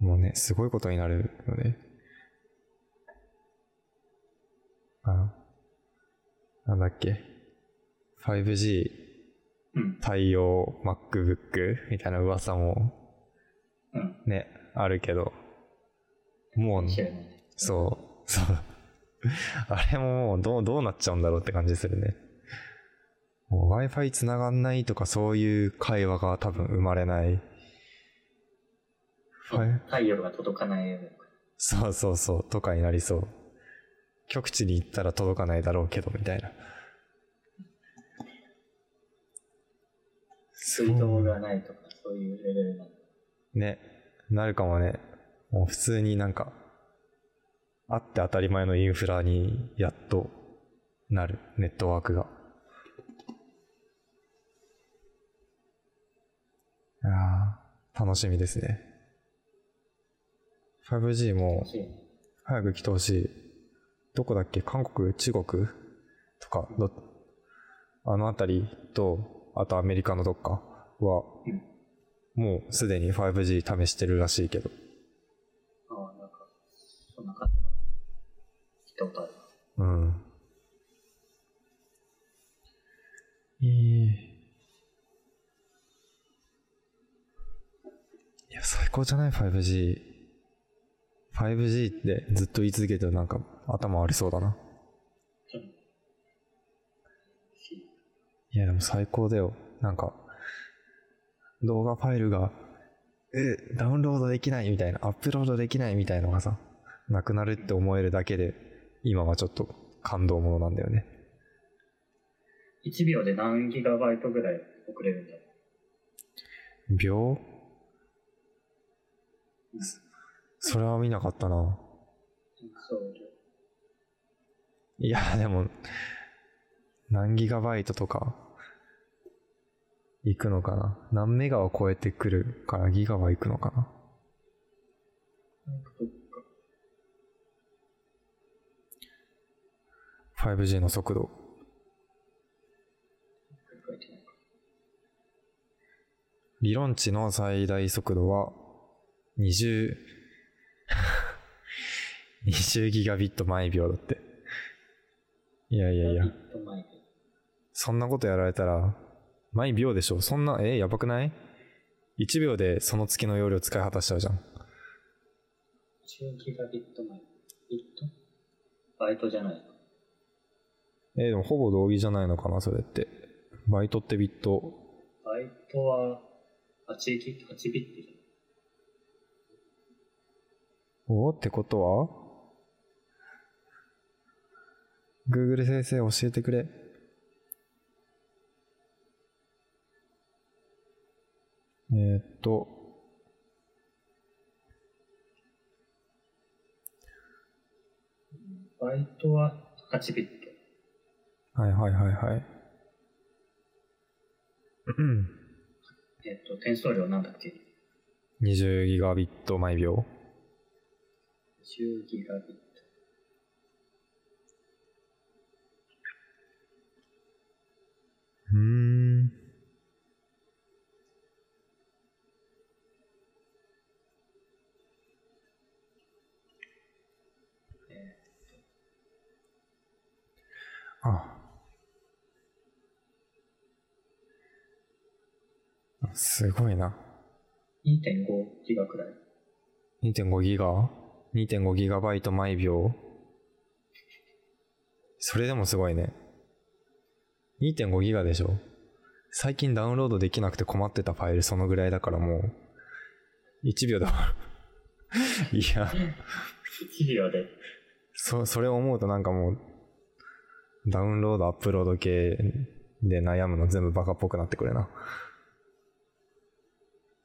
もうね、すごいことになるので、あ、なんだっけ、 ファイブジー 対応 MacBook みたいな噂もね、あるけど、もうそうそうあれももうどう、どうなっちゃうんだろうって感じするね。もう Wi-Fi つながんないとかそういう会話が多分生まれない。太陽が届かない。そうそうそうとかになりそう。極地に行ったら届かないだろうけどみたいな。水道がないとかそういうレベルなの。ね、なるかもね。もう普通になんか。あって当たり前のインフラにやっとなるネットワークが、ああ楽しみですね。 ファイブジー も早く来てほしい。どこだっけ、韓国、中国とかどあのあたりと、あとアメリカのどっかはもうすでに ファイブジー 試してるらしいけど、うん。えー、いや最高じゃない ファイブジー。ファイブジー ってずっと言い続けてる、なんか頭悪そうだな。いやでも最高だよ。なんか動画ファイルがえダウンロードできないみたいな、アップロードできないみたいなのがさ、なくなるって思えるだけで。今はちょっと感動ものなんだよね。いちびょうで何ギガバイトぐらい遅れるんだろう。秒？それは見なかったな。そう。いやでも何ギガバイトとかいくのかな。何メガを超えてくるからギガはいくのかな。ファイブジー の速度。理論値の最大速度は20 20ギガビット毎秒だって。いやいやいや。そんなことやられたら毎秒でしょ。そんなえー、やばくない？いちびょうでその月の容量使い果たしちゃうじゃん。じゅうギガビット毎秒。ビット？バイトじゃない。えー、でもほぼ同義じゃないのかな、それって。バイトってビット、バイトははちビットじゃん。おーってことは Google 先生教えてくれ。えー、っとバイトははちビット。はいはいはいはい。えっと、転送量なんだっけ？ にじゅう ギガビット毎秒。にじゅうギガビット。うーん。えー、あ。すごいな。にてんご ギガくらい。にてんご ギガ ?にてんご ギガバイト毎秒。それでもすごいね。にてんご ギガでしょ。最近ダウンロードできなくて困ってたファイルそのぐらいだから、もういちびょうだわ。いやいちびょうで そ, それを思うと、なんかもうダウンロードアップロード系で悩むの全部バカっぽくなってくるな。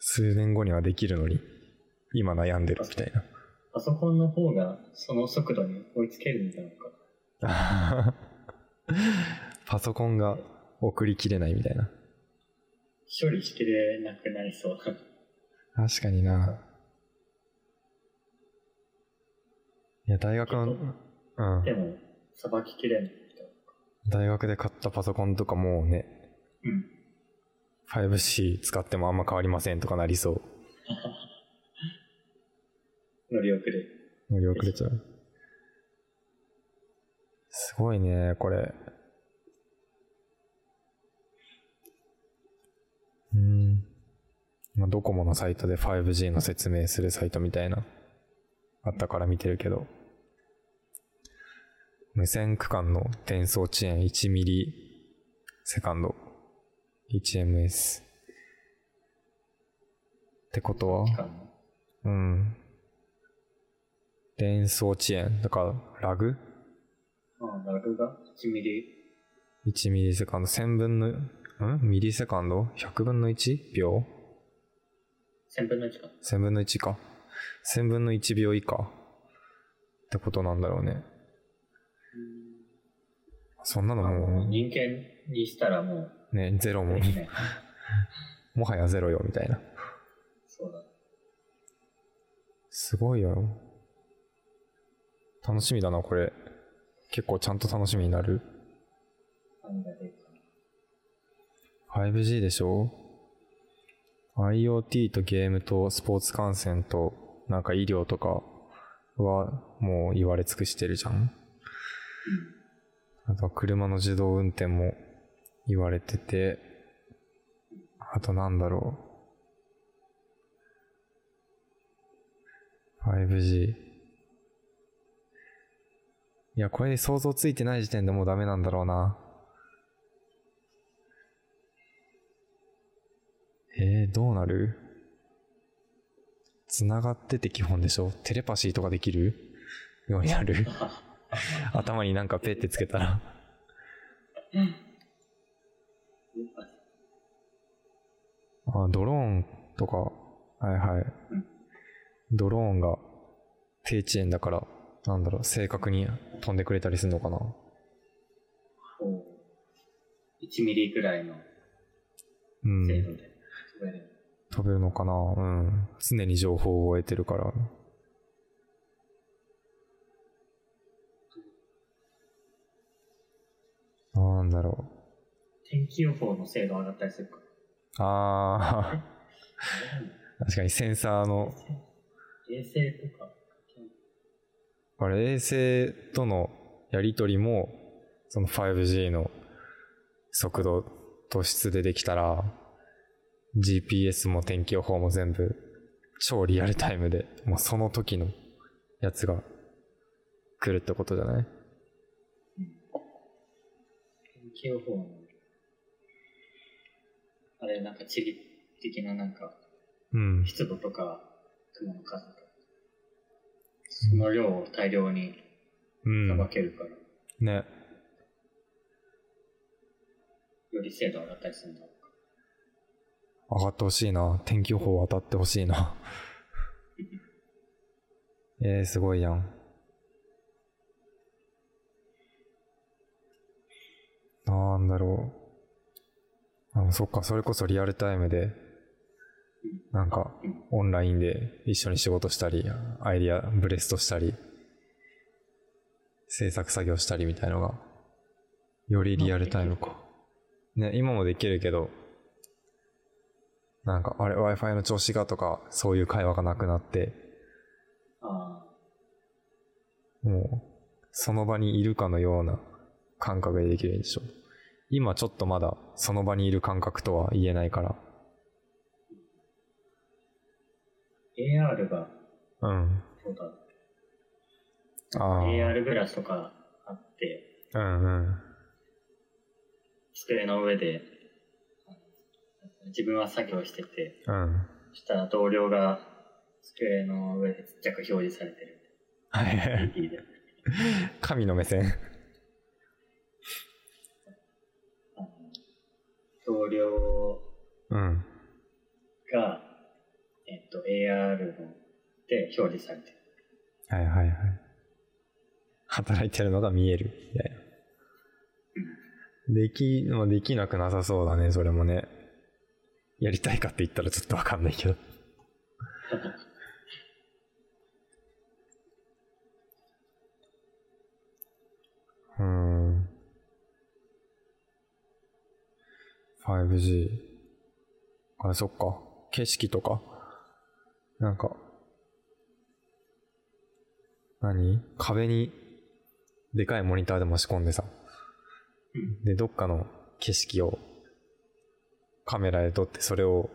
数年後にはできるのに今悩んでるみたいな。パソコンの方がその速度に追いつけるんだろうか。パソコンが送りきれないみたいな。処理しきれなくなりそう。確かにな。いや、大学の、うん。でも、さばききれない。大学で買ったパソコンとかもうね、うん。ファイブシー 使ってもあんま変わりませんとかなりそう。乗り遅れ。乗り遅れちゃう。すごいね、これ。うん。今ドコモのサイトで ファイブジー の説明するサイトみたいなあったから見てるけど、無線区間の転送遅延いちミリセカンド いちエムエス ってことは、うん、転送遅延だからラグ？ああ、ラグがいちミリいちミリセカンドせんぶんのんミリセカンドひゃくぶんのいち秒せんぶんのいちかせんぶんのいちかせんぶんのいち秒以下ってことなんだろうね。うん、そんなのもう人間にしたらもうね、ゼロももはやゼロよみたいな。そうだ、すごいよ。楽しみだなこれ。結構ちゃんと楽しみになる。何が出るか。ファイブジー でしょ？ IoT とゲームとスポーツ観戦となんか医療とかはもう言われ尽くしてるじゃん。あとは車の自動運転も言われてて、あとなんだろう ファイブジー。 いや、これ想像ついてない時点でもうダメなんだろうな。えー、どうなる？つながってて基本でしょ。テレパシーとかできるようになる。頭になんかペってつけたらあ、ドローンとか、はいはい。ドローンが低遅延だから、なんだろう、正確に飛んでくれたりするのかな。いちミリぐらいの精度で、うん、飛べるのかな。うん。常に情報を得てるから。なんだろう。天気予報の精度上がったりするか。ああ。確かにセンサーの。衛星とか。あれ、衛星とのやり取りも、その ファイブジー の速度と質でできたら、ジーピーエス も天気予報も全部超リアルタイムで、もうその時のやつが来るってことじゃない？天気予報のあれ、なんか地理的な、なんか、うん、湿度とか雲の数とか、その量を大量にさばけるから、うん、ね、より精度上がったりするんだ。上がってほしいな。天気予報当たってほしいな。えー、すごいやん。なんだろう。あ、そっか、それこそリアルタイムでなんかオンラインで一緒に仕事したり、アイディアブレストしたり、制作作業したりみたいのがよりリアルタイムかね。今もできるけど、なんかあれ Wi-Fi の調子がとかそういう会話がなくなって、もうその場にいるかのような感覚でできるんでしょう。今ちょっとまだその場にいる感覚とは言えないから、 エーアール が、うん、そうだ、あ、 エーアール グラスとかあって、うんうん、机の上で自分は作業してて、うん、そしたら同僚が机の上でちっちゃく表示されてる、はい、神の目線。同僚が、うん、えっと エーアール で表示されてる。はいはいはい。働いてるのが見えるみたいな。でき、まあ、できなくなさそうだね、それもね。やりたいかって言ったらちょっとわかんないけど。うーん。ファイブジー。あ、そっか。景色とか。なんか。何？壁にでかいモニターでも仕込んでさ。で、どっかの景色をカメラで撮って、それを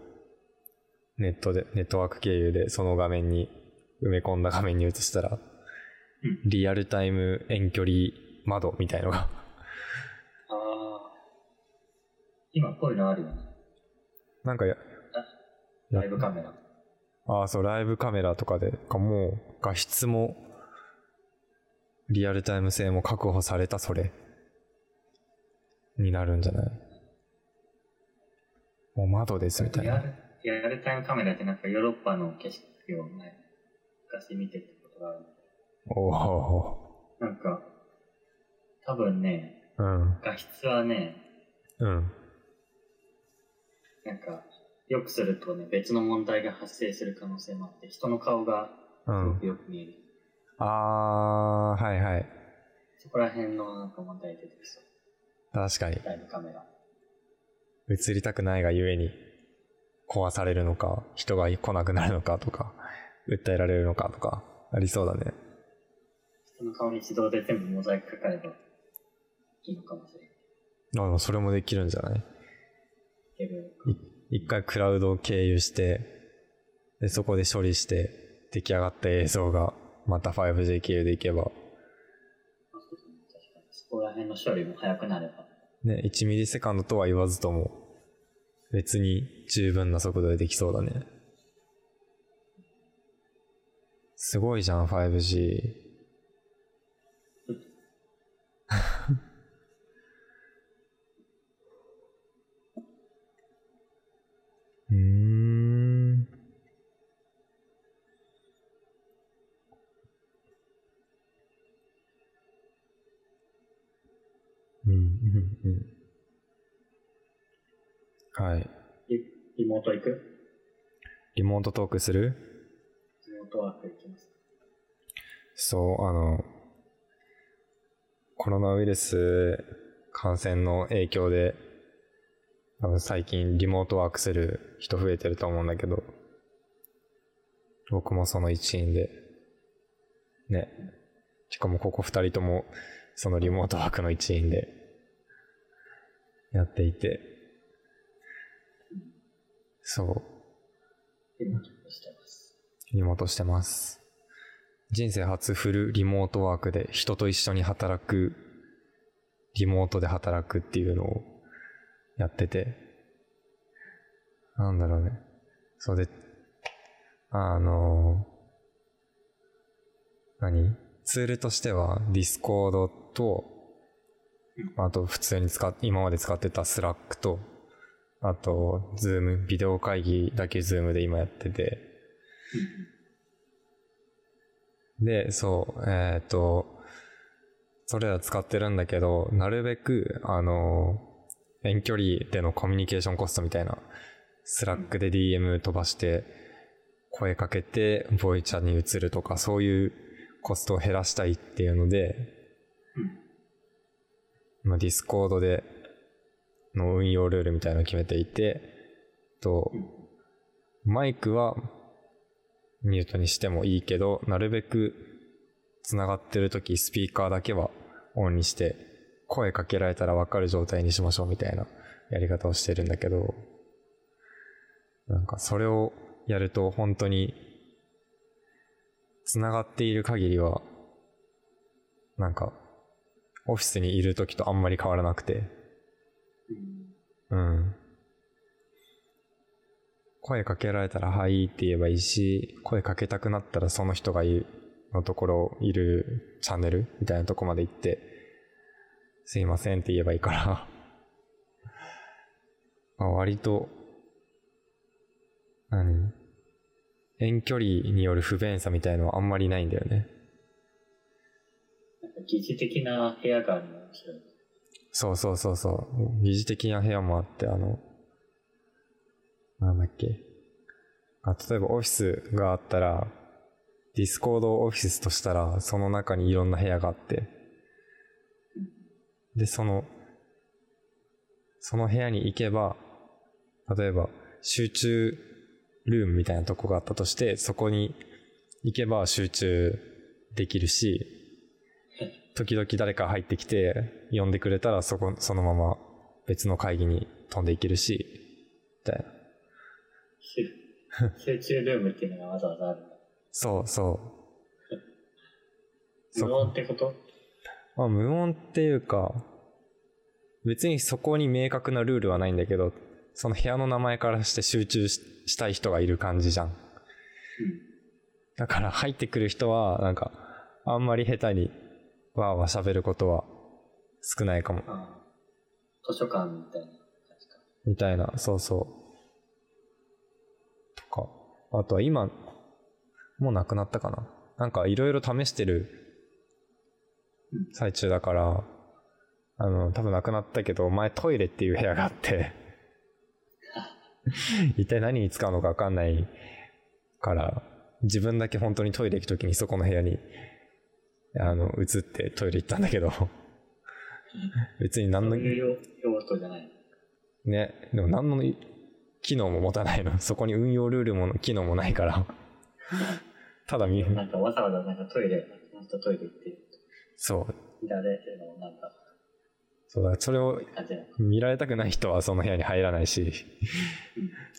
ネットで、ネットワーク経由でその画面に埋め込んだ画面に映したら、リアルタイム遠距離窓みたいのが。今こういうのあるよね。なんかや、ライブカメラ。ああ、そう、ライブカメラとかで、かもう画質もリアルタイム性も確保されたそれになるんじゃない？もう窓ですみたいな。リアルタイムカメラってなんかヨーロッパの景色をね、昔見てたことがある。おお。なんか多分ね、うん、画質はね、うん。なんかよくするとね、別の問題が発生する可能性もあって、人の顔がすごくよく見える、うん、あーはいはい、そこら辺のなんか問題出てきそう。確かにライブカメラ映りたくないがゆえに壊されるのか、人が来なくなるのかとか、訴えられるのかとかありそうだね。人の顔に自動で全部モザイクかかればいいのかもしれない。あ、それもできるんじゃない？一回クラウドを経由して、でそこで処理して、出来上がった映像がまた ファイブジー 経由でいけば、そこら辺の処理も早くなればね、いちミリセカンドとは言わずとも別に十分な速度でできそうだね。すごいじゃん ファイブジー。 うーん。うんうんうん。はい。リ、リモート行く？リモートトークする？リモートワーク行きます。そう、あの、コロナウイルス感染の影響で、多分最近リモートワークする人増えてると思うんだけど、僕もその一員でね。しかもここ二人ともそのリモートワークの一員でやっていて、そうリモートしてます。リモートしてます。人生初フルリモートワークで人と一緒に働く、リモートで働くっていうのをやってて、なんだろうね。そうで、あのー、何？ツールとしてはディスコードと、あと普通に使っ、今まで使ってたスラックと、あとズーム、ビデオ会議だけズームで今やってて、で、そう、えっと、それら使ってるんだけど、なるべくあのー遠距離でのコミュニケーションコストみたいな、スラックで ディーエム 飛ばして声かけてボイチャに移るとか、そういうコストを減らしたいっていうので、まあ、ディスコードでの運用ルールみたいなのを決めていて、とマイクはミュートにしてもいいけど、なるべくつながってるときスピーカーだけはオンにして声かけられたら分かる状態にしましょうみたいなやり方をしてるんだけど、なんかそれをやると本当につながっている限りはなんかオフィスにいるときとあんまり変わらなくて、うん、声かけられたらはいって言えばいいし、声かけたくなったらその人がいるのところいるチャンネルみたいなとこまで行ってすいませんって言えばいいからまあ割と何遠距離による不便さみたいのはあんまりないんだよね。疑似的な部屋があるの面白い。そうそうそうそう。疑似的な部屋もあって、あの、なんだっけ。あ、例えばオフィスがあったら、ディスコードをオフィスとしたら、その中にいろんな部屋があって、で、その、その部屋に行けば、例えば集中ルームみたいなとこがあったとして、そこに行けば集中できるし、時々誰か入ってきて呼んでくれたらそこそのまま別の会議に飛んでいけるしみたいな。集中ルームっていうのがわざわざある。そうそう。無音ってこと？まあ無音っていうか、別にそこに明確なルールはないんだけど、その部屋の名前からして集中 し, したい人がいる感じじゃん。うん、だから入ってくる人はなんかあんまり下手にわーわー喋ることは少ないかも。ああ、図書館みたいな感じか。みたいな、そうそう。とか、あとは今、もうなくなったかな。なんかいろいろ試してる最中だから、うん、あの、多分なくなったけど、前トイレっていう部屋があって、一体何に使うのか分かんないから、自分だけ本当にトイレ行くときにそこの部屋に、あの移ってトイレ行ったんだけど別に何の用途じゃないね。でも何の機能も持たないの。そこに運用ルールも機能もないからただ見る。なんかわざわざなんかトイレなんかトイレ行ってそう見られるのもなんかそうだ。それを見られたくない人はその部屋に入らないし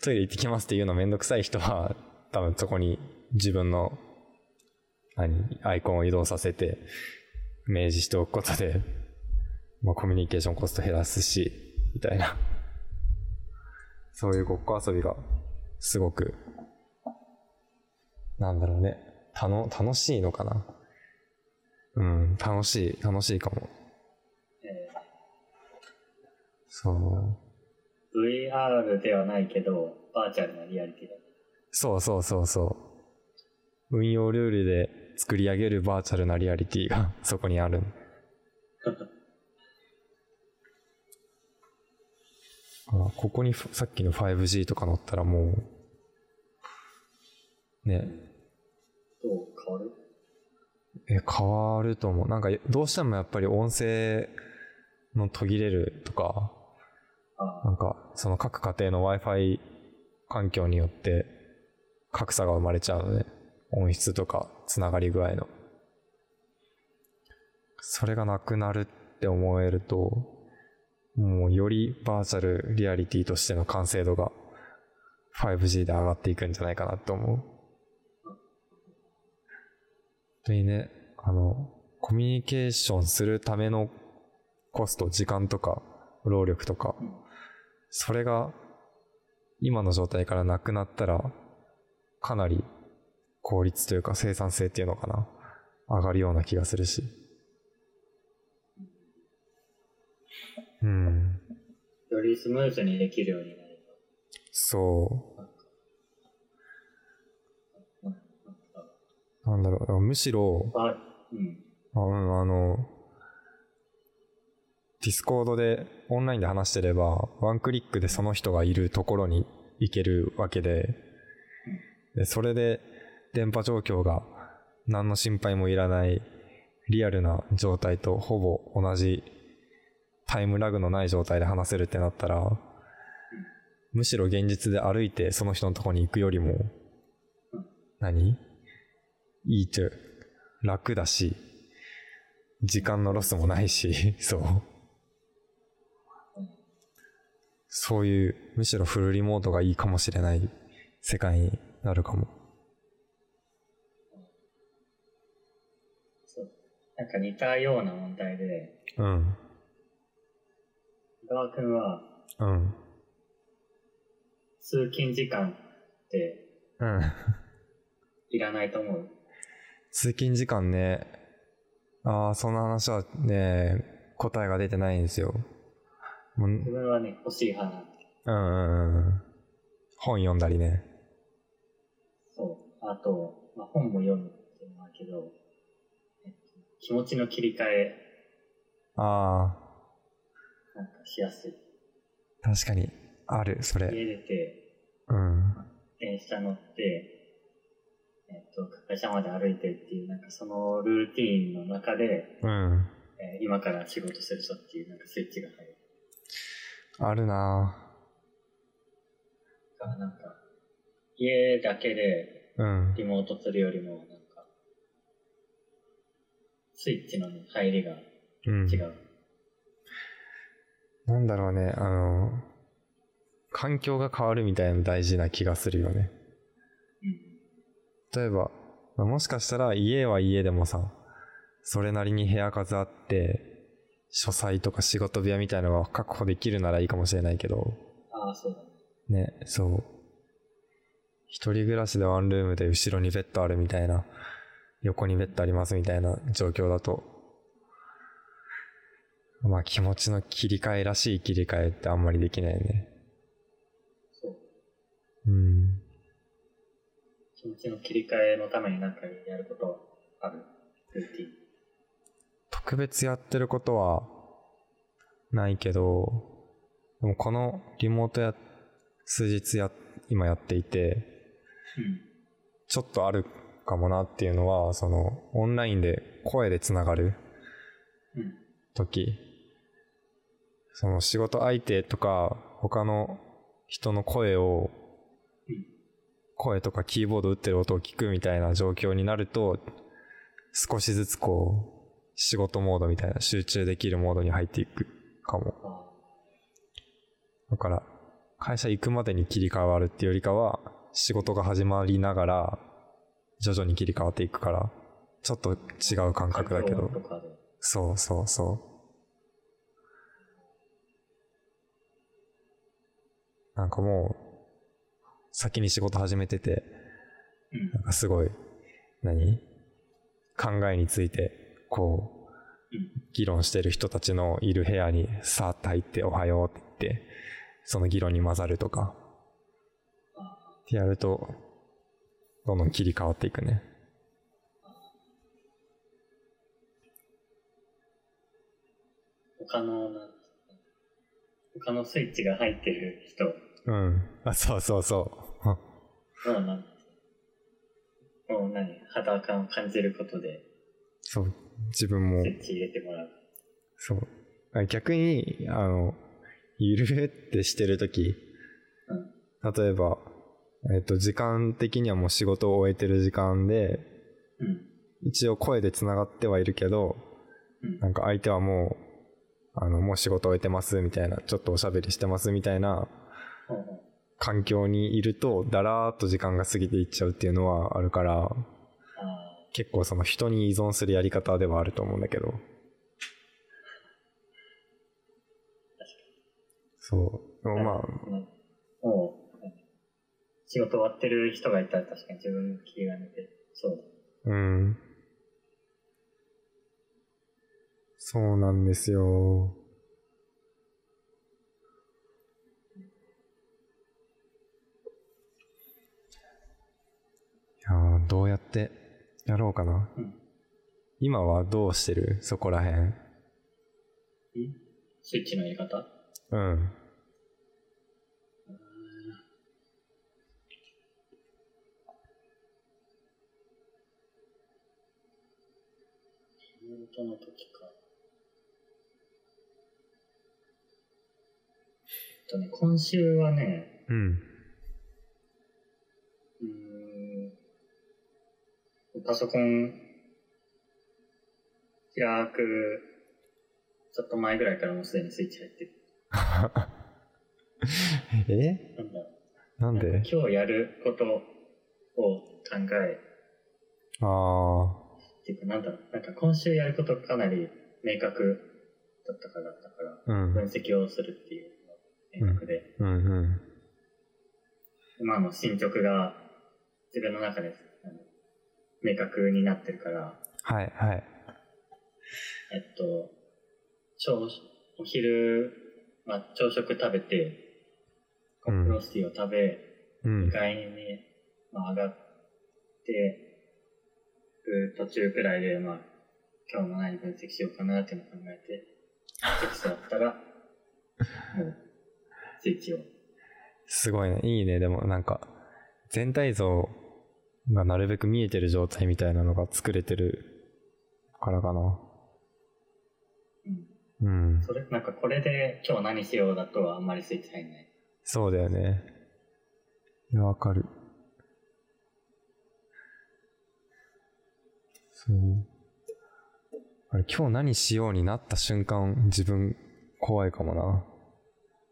トイレ行ってきますっていうのめんどくさい人は多分そこに自分の何アイコンを移動させて明示しておくことで、まあ、コミュニケーションコスト減らすしみたいなそういうごっこ遊びがすごくなんだろうね、たの楽しいのかな。うん楽しい楽しいかも、えー、そう ブイアール ではないけどバーチャルなリアリティだ。そうそうそうそう、運用ルールで作り上げるバーチャルなリアリティがそこにある。あ、ここにさっきの ファイブジー とか乗ったらもうね、どう変わる？え、変わると思う。なんかどうしてもやっぱり音声の途切れるとか、なんかその各家庭の Wi-Fi 環境によって格差が生まれちゃうので。音質とかつながり具合のそれがなくなるって思えるともうよりバーチャルリアリティとしての完成度が ファイブジー で上がっていくんじゃないかなと思う。本当にね、あのコミュニケーションするためのコスト、時間とか労力とかそれが今の状態からなくなったらかなり効率というか生産性っていうのかな、上がるような気がするし、うん、よりスムーズにできるようになれば。そうなんだろう、むしろあ、うん、あのディスコードでオンラインで話してればワンクリックでその人がいるところに行けるわけで、でそれで電波状況が何の心配もいらないリアルな状態とほぼ同じタイムラグのない状態で話せるってなったら、むしろ現実で歩いてその人のところに行くよりも何いいっちゃ楽だし、時間のロスもないし、そうそういうむしろフルリモートがいいかもしれない世界になるかも。そう、なんか似たような問題で、うん、伊沢君は、うん、通勤時間って、うん、いらないと思う。通勤時間ね、ああその話はね答えが出てないんですよ。もう自分はね欲しい派なんで。うんうんうん。本読んだりね。そう。あと、まあ、本も読むってのはけど、えっと、気持ちの切り替え。ああ。なんかしやすい。確かにあるそれ。家出て、うん。電車乗って。えっと、会社まで歩いてっていう、なんかそのルーティーンの中で、うんえー、今から仕事する人っていう、なんかスイッチが入る。あるなぁ。だからなんか、家だけでリモートするよりも、なんか、スイッチの入りが違う、うん。なんだろうね、あの、環境が変わるみたいな大事な気がするよね。例えば、もしかしたら家は家でもさ、それなりに部屋数あって書斎とか仕事部屋みたいなのが確保できるならいいかもしれないけど、ああそうだね、ね、そう一人暮らしでワンルームで後ろにベッドあるみたいな、横にベッドありますみたいな状況だと、まあ気持ちの切り替えらしい切り替えってあんまりできないよね。そう。うん。気持ちの切り替えのために何かやることある？ルーティン。特別やってることはないけど、でもこのリモートや数日や今やっていて、うん、ちょっとあるかもなっていうのは、そのオンラインで声でつながる時、うん、その仕事相手とか他の人の声を、うん声とかキーボード打ってる音を聞くみたいな状況になると、少しずつこう仕事モードみたいな、集中できるモードに入っていくかも。だから会社行くまでに切り替わるっていうよりかは、仕事が始まりながら徐々に切り替わっていくから、ちょっと違う感覚だけど、そうそうそう、なんかもう先に仕事始めてて、なんかすごい、何？考えについてこう議論してる人たちのいる部屋にさーっと入って、おはようって言ってその議論に混ざるとかってやると、どんどん切り替わっていくね。他の他のスイッチが入ってる人。うん、あ、そうそうそう。うん、うん、もう何、肌感を感じることで、そう、自分もスイッチ入れてもらう。そう、逆にあのゆるってしてるとき、うん、例えばえっと時間的にはもう仕事を終えてる時間で、うん、一応声でつながってはいるけど、うん、なんか相手はもうあのもう仕事終えてますみたいな、ちょっとおしゃべりしてますみたいな。環境にいるとだらーっと時間が過ぎていっちゃうっていうのはあるから、結構その人に依存するやり方ではあると思うんだけど、そうでもまあもう仕事終わってる人がいたら確かに自分の気が抜けそうだ。うんそうなんですよ。ああどうやってやろうかな、うん、今はどうしてるそこらへん。スイッチの入れ方、うん。その時か。えっとね、今週はね、うん。うーん。パソコン開くちょっと前ぐらいからもうすでにスイッチ入ってる。え？なんだ。なんで？なんか今日やることを考え。ああ。っていうかなんだろう、なんか今週やることかなり明確だったからだから、うん、分析をするっていうのが明確で、うんうんうん、今の進捗が自分の中で明確になってるから、はいはい、えっと朝お昼、まあ、朝食食べてコンプロスティーを食べ、うん、にかいに、まあ、上がって途中くらいで、まあ、今日も何分析しようかなっていうのを考えて、テキストだったら、もう、スイッチを。すごいね。いいね。でもなんか、全体像がなるべく見えてる状態みたいなのが作れてるからかな。うん。うん。それ、なんかこれで今日何しようだとはあんまりスイッチ入んない。そうだよね。いや、わかる。そうあれ今日何しようになった瞬間自分怖いかもな。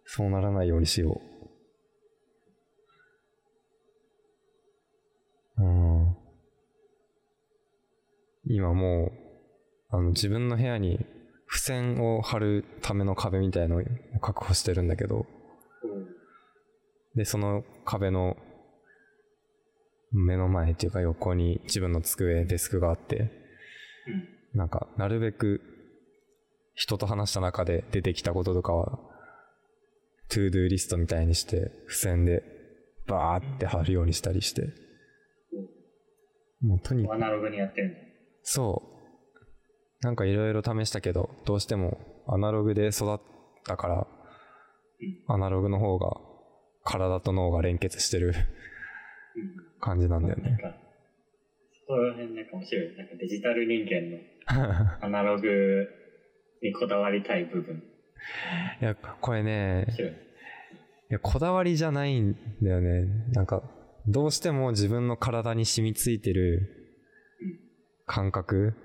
そうならないようにしよう。うん。今もうあの自分の部屋に付箋を貼るための壁みたいのを確保してるんだけど、うん、でその壁の目の前っていうか横に自分の机デスクがあって、うん、なんかなるべく人と話した中で出てきたこととかはトゥードゥーリストみたいにして付箋でバーって貼るようにしたりして、うん、もうとにかくアナログにやってるんだ。そうなんかいろいろ試したけどどうしてもアナログで育ったから、うん、アナログの方が体と脳が連結してる感じなんだよね。なんかそこら辺なんか面白い。なんかデジタル人間のアナログにこだわりたい部分。いやこれね、面白い。いやこだわりじゃないんだよね。なんかどうしても自分の体に染みついてる感覚。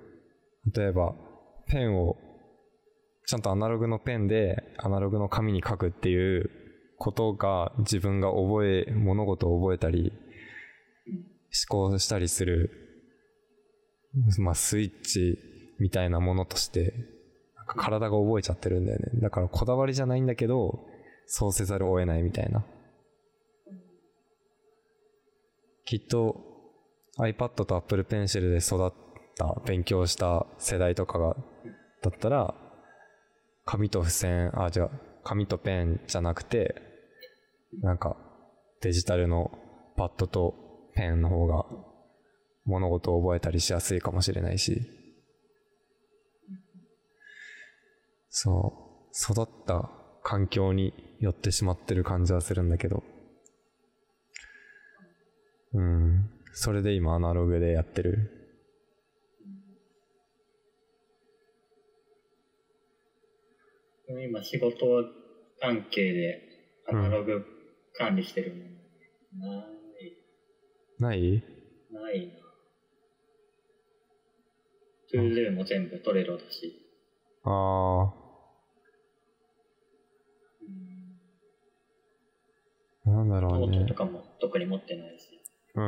例えばペンをちゃんとアナログのペンでアナログの紙に書くっていうことが自分が覚え物事を覚えたり思考したりする、まあ、スイッチみたいなものとしてなんか体が覚えちゃってるんだよね。だからこだわりじゃないんだけどそうせざるを得ないみたいな。きっと iPad と Apple Pencil で育った勉強した世代とかがだったら紙と付箋あじゃあ紙とペンじゃなくてなんかデジタルのパッドとペンの方が物事を覚えたりしやすいかもしれないし、そう育った環境に寄ってしまってる感じはするんだけど、うん、それで今アナログでやってる。今仕事関係でアナログ管理してるもの、うんないないな。トゥードゥも全部トレロだし。ああ。なんだろうね。ノートとかも特に持ってないし。うん。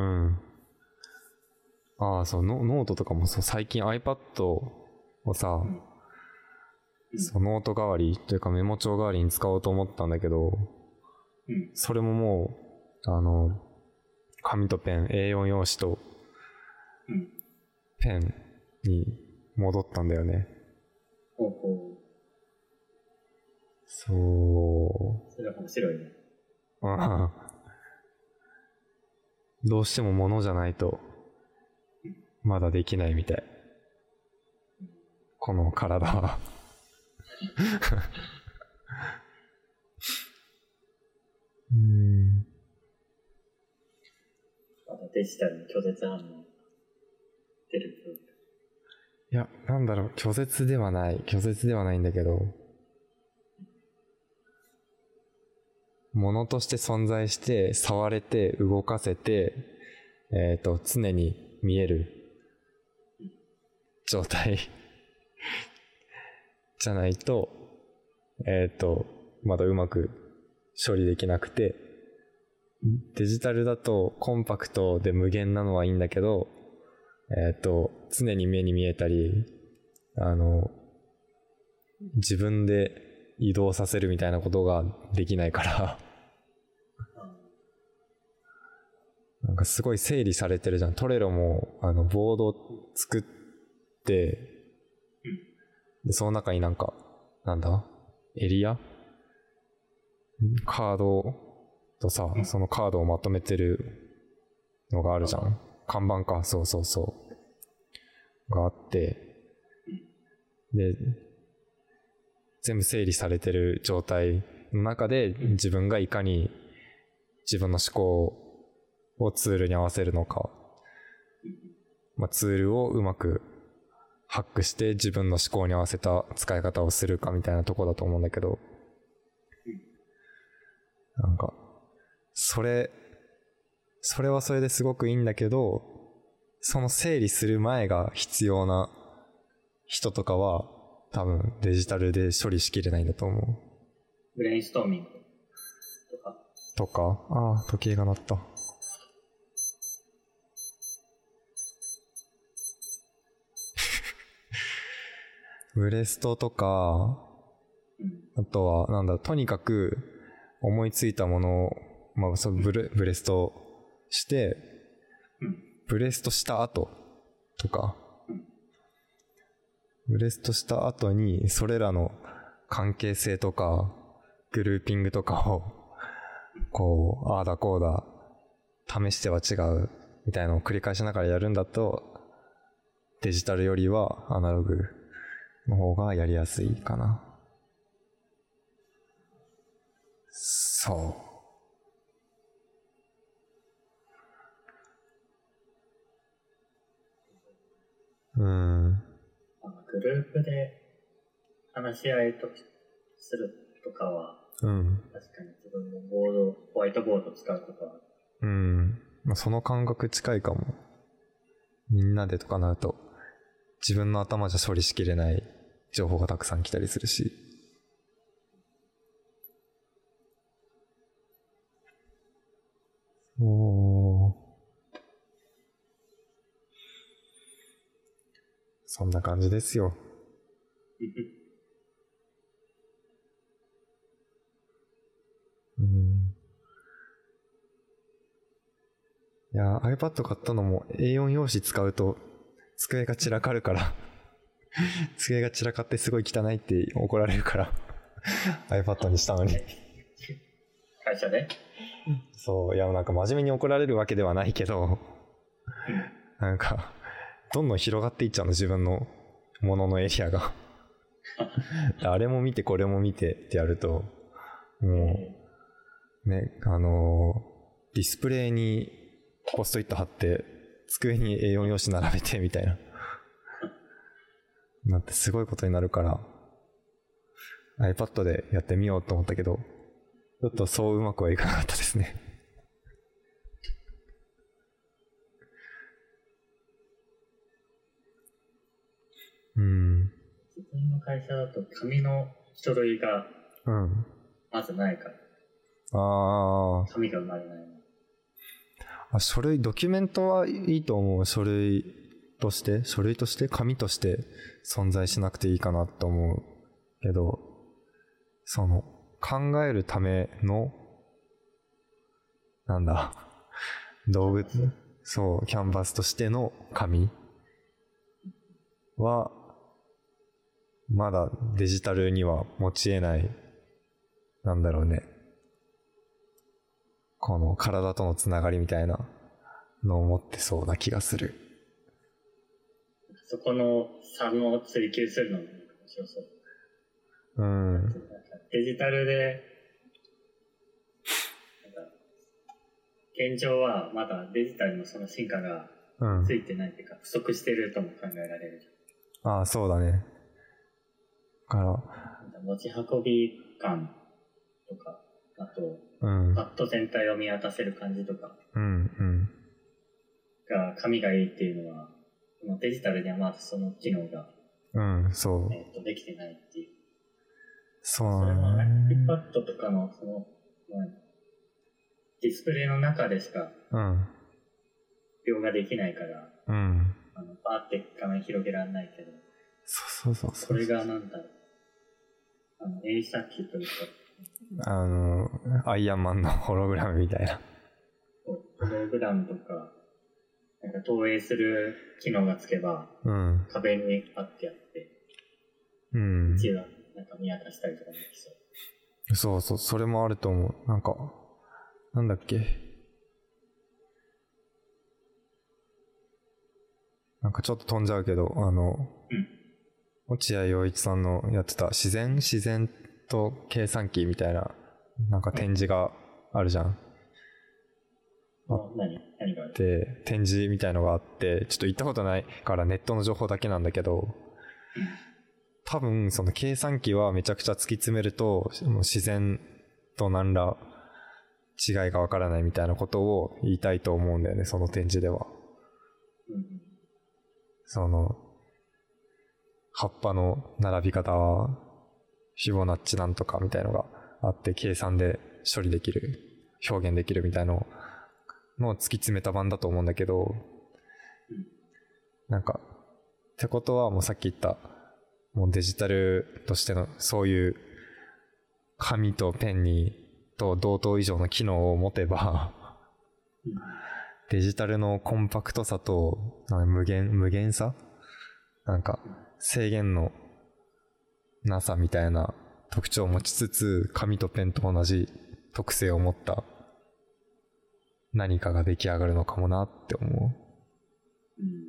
ああ、そう、ノ、ノートとかもそう、最近 iPad をさ、うんうん、そうノート代わりというかメモ帳代わりに使おうと思ったんだけど、うん、それももう、あの、紙とペン エーよん 用紙とペンに戻ったんだよね。ほうほう。そう。それは面白いね。ああ。どうしても物じゃないとまだできないみたい。この体はうん。まだデジタルに拒絶反応出る分。いや、なんだろう、拒絶ではない、拒絶ではないんだけど、ものとして存在して、触れて、動かせて、えっと、常に見える状態じゃないと、えっと、まだうまく処理できなくて、デジタルだとコンパクトで無限なのはいいんだけど、えっと、常に目に見えたり、あの、自分で移動させるみたいなことができないから、なんかすごい整理されてるじゃん。トレロも、あの、ボード作って、で、その中になんか、なんだ？エリア？カードとさ、そのカードをまとめてるのがあるじゃん。看板か、そうそうそうがあって、で全部整理されてる状態の中で自分がいかに自分の思考をツールに合わせるのか、まあ、ツールをうまくハックして自分の思考に合わせた使い方をするかみたいなとこだと思うんだけど、なんかそれそれはそれですごくいいんだけど、その整理する前が必要な人とかは多分デジタルで処理しきれないんだと思う。ブレインストーミングとかとか、ああ、時計が鳴った。ブレストとか、あとはなんだ、とにかく思いついたものを、まあ、そのブレ、ブレストして、ブレストした後とか、ブレストした後にそれらの関係性とかグルーピングとかをこうああだこうだ試しては違うみたいなのを繰り返しながらやるんだと、デジタルよりはアナログの方がやりやすいかな。そう。うん、グループで話し合いとするとかは、うん、確かに自分もボード、ホワイトボードを使うとか、うん、まあ、その感覚近いかも。みんなでとかなると自分の頭じゃ処理しきれない情報がたくさん来たりするし、おー、そんな感じですよ。うん。いや、iPad 買ったのも エーよん 用紙使うと机が散らかるから、机が散らかってすごい汚いって怒られるからiPad にしたのに。会社で？そう、いや、なんか真面目に怒られるわけではないけど、なんか。どんどん広がっていっちゃうの、自分のもののエリアがあれも見てこれも見てってやると、もうね、あのー、ディスプレイにポストイット貼って机に エーよん 用紙並べてみたいななってすごいことになるから、 iPad でやってみようと思ったけど、ちょっとそううまくはいかなかったですね。うん、自分の会社だと紙の書類がまずないから、うん、ああ、紙が生まれない。あ、書類、ドキュメントはいいと思う。書類として書類として紙として存在しなくていいかなと思うけど、その考えるためのなんだ道具、そう、キャンバスとしての紙はまだデジタルには持ち得ない、なんだろうね、この体とのつながりみたいなのを持ってそうな気がする。そこの差を追求するのも面白そう。うん、デジタルで現状はまだデジタルのその進化がついてないというか、うん、不足してるとも考えられる。ああ、そうだね。だから持ち運び感とか、あと、うん、パッと全体を見渡せる感じとか、うんうん、が紙がいいっていうのはデジタルにはまだその機能が、うん、そう、えーと、できてないっていう。そうなのね。それは iPad とかのそのディスプレイの中でしか描画できないから、うん、あのバーって画面広げられないけど、そうそうそうそう、それがなんだろう、あの映写機というか、あのアイアンマンのホログラムみたいな、ホログラムとか、なんか投影する機能がつけば、うん、壁にあってやって、うん、一覧なんか見渡したりとかできそう。そうそう、それもあると思う。なんかなんだっけ、なんかちょっと飛んじゃうけど、あの、うん、落合陽一さんのやってた自然自然と計算機みたいななんか展示があるじゃん。あ、何何があって展示みたいのがあって、ちょっと行ったことないからネットの情報だけなんだけど、多分その計算機はめちゃくちゃ突き詰めると自然と何ら違いがわからないみたいなことを言いたいと思うんだよね、その展示では。うん、その葉っぱの並び方はフィボナッチなんとかみたいのがあって、計算で処理できる、表現できるみたいのの突き詰めた版だと思うんだけど、うん、なんかってことはもうさっき言ったもうデジタルとしてのそういう紙とペンにと同等以上の機能を持てば、デジタルのコンパクトさと無限、無限さ、なんか制限のなさみたいな特徴を持ちつつ、紙とペンと同じ特性を持った何かが出来上がるのかもなって思う。うん、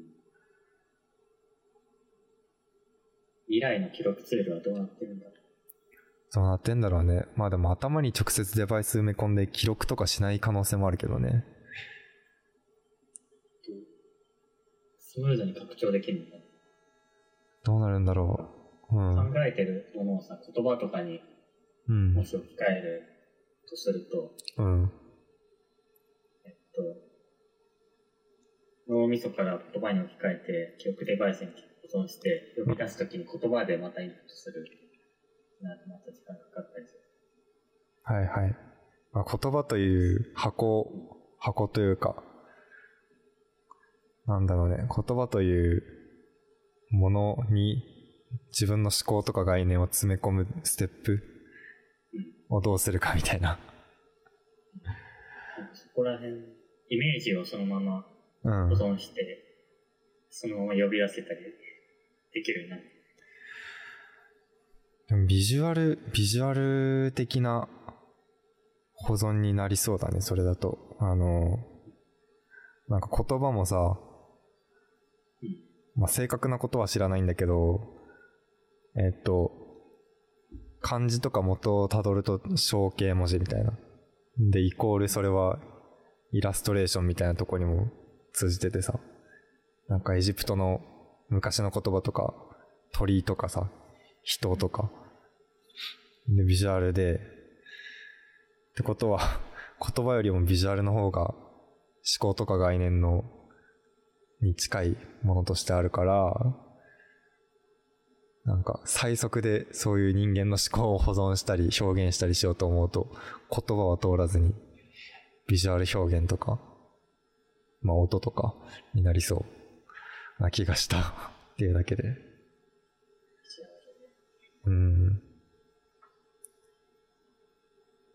未来の記録ツールはどうなってるんだろう。どうなってんだろうね。まあでも頭に直接デバイス埋め込んで記録とかしない可能性もあるけどね。スムーズに拡張できるのかな。どうなるんだろう、うん、考えてるものをさ、言葉とかにもし置き換えるとすると、うん、えっと脳みそから言葉に置き換えて記憶デバイスに保存して呼び出すときに言葉でまたインプットする。なまた時間かかったりする。はいはい、まあ、言葉という箱箱というか、なんだろうね、言葉というものに自分の思考とか概念を詰め込むステップをどうするかみたいな、うん、そこら辺イメージをそのまま保存して、うん、そのまま呼び出せたりできるようになる。ビジュアル、ビジュアル的な保存になりそうだね、それだと。あの、なんか言葉もさ、まあ、正確なことは知らないんだけど、えっと、漢字とか元をたどると象形文字みたいな。で、イコールそれはイラストレーションみたいなとこにも通じててさ、なんかエジプトの昔の言葉とか、鳥とかさ、人とかでビジュアルでってことは、言葉よりもビジュアルの方が思考とか概念のに近いものとしてあるから、なんか最速でそういう人間の思考を保存したり表現したりしようと思うと、言葉は通らずにビジュアル表現とか、まあ音とかになりそうな気がしたっていうだけで、うん、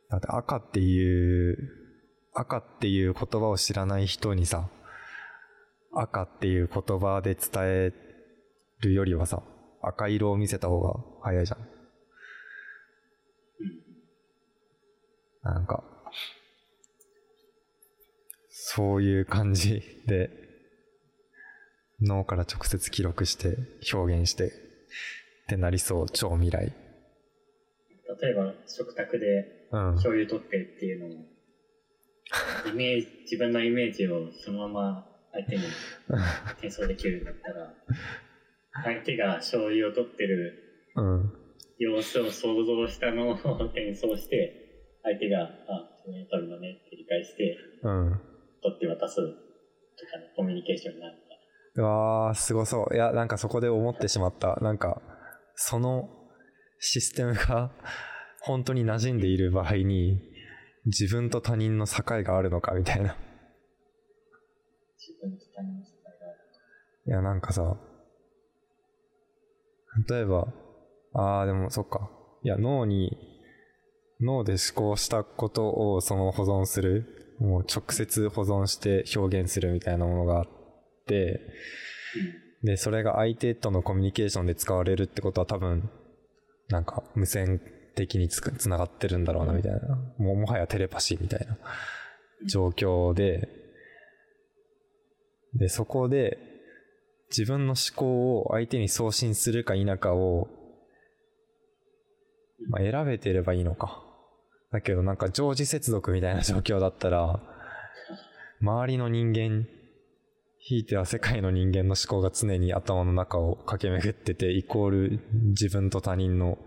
だって赤っていう赤っていう言葉を知らない人にさ、赤っていう言葉で伝えるよりはさ、赤色を見せた方が早いじゃん。なんかそういう感じで脳から直接記録して表現してってなりそう、超未来。例えば食卓で醤油取ってっていうのも、うん、イメージ自分のイメージをそのまま相手に転送できるんだったら相手が醤油を取ってる様子を想像したのを転送して相手があ醤油取るのねって理解して、うん、取って渡すとかのコミュニケーションになる。うわーすごそう。いやなんかそこで思ってしまった。なんかそのシステムが本当に馴染んでいる場合に自分と他人の境があるのかみたいな。自分と他人の境があるのか。いやなんかさ例えばあーでもそっかいや脳に脳で思考したことをその保存するもう直接保存して表現するみたいなものがあってで, でそれが相手とのコミュニケーションで使われるってことは多分なんか無線的に つ, つながってるんだろうなみたいな、もうもはやテレパシーみたいな状況で、でそこで自分の思考を相手に送信するか否かを、まあ、選べていればいいのか。だけどなんか常時接続みたいな状況だったら周りの人間ひいては世界の人間の思考が常に頭の中を駆け巡っててイコール自分と他人の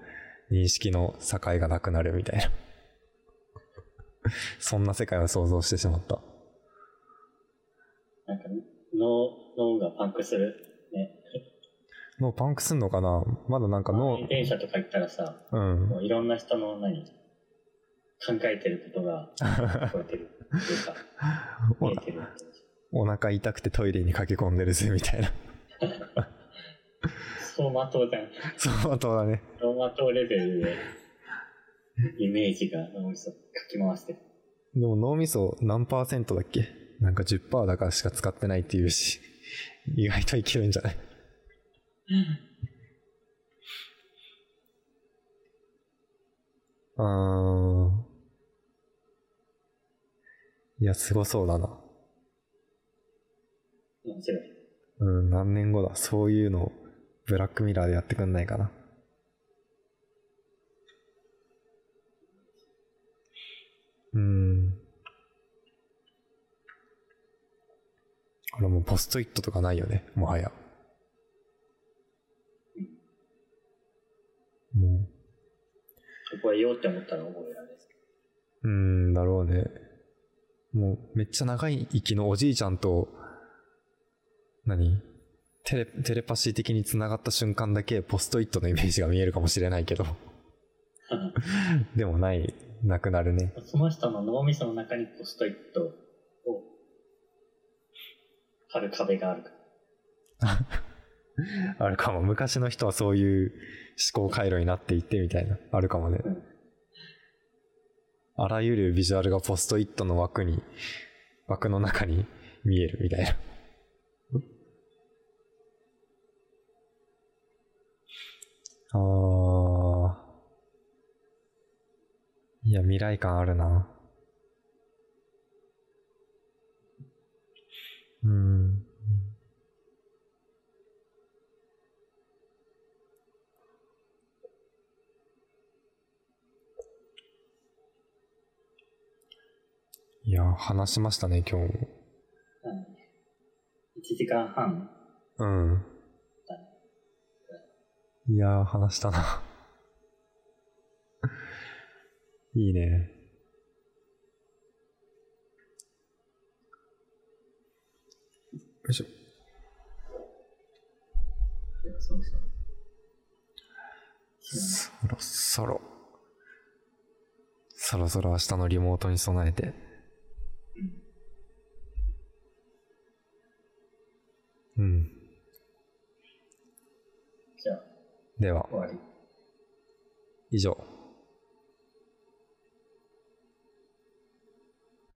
認識の境がなくなるみたいなそんな世界を想像してしまった。なんか脳脳がパンクするね。脳パンクすんのかな。まだなんか脳電車とか行ったらさ、うん、もういろんな人の何考えてることが聞こえてるっていうか見えてる。お腹痛くてトイレに駆け込んでるぜみたいな相馬灯じゃん。相馬灯だね。相馬灯レベルでイメージが脳みそかき回してる。でも脳みそ何パーセントだっけ。なんか じゅっパーセント だからしか使ってないっていうし意外といけるんじゃないあーいやすごそうだな。面白い。うん、何年後だ。そういうのをブラックミラーでやってくんないかな。うん。これもうポストイットとかないよね。もはや。うん。もう。そこは言おうって思ったら覚えられないですけど。うんだろうね。もうめっちゃ長い息のおじいちゃんと。何テレ、テレパシー的につながった瞬間だけポストイットのイメージが見えるかもしれないけどでもないなくなるね。その人の脳みその中にポストイットを貼る壁があるかあるかも。昔の人はそういう思考回路になっていってみたいなあるかもね、うん、あらゆるビジュアルがポストイットの枠に枠の中に見えるみたいな。あーいや未来感あるな。うんいや話しましたね今日も、うん、いちじかんはんうんいやー話したな。いいね。よいしょ。そろそろそろそろ明日のリモートに備えて。うん。うんでは、以上。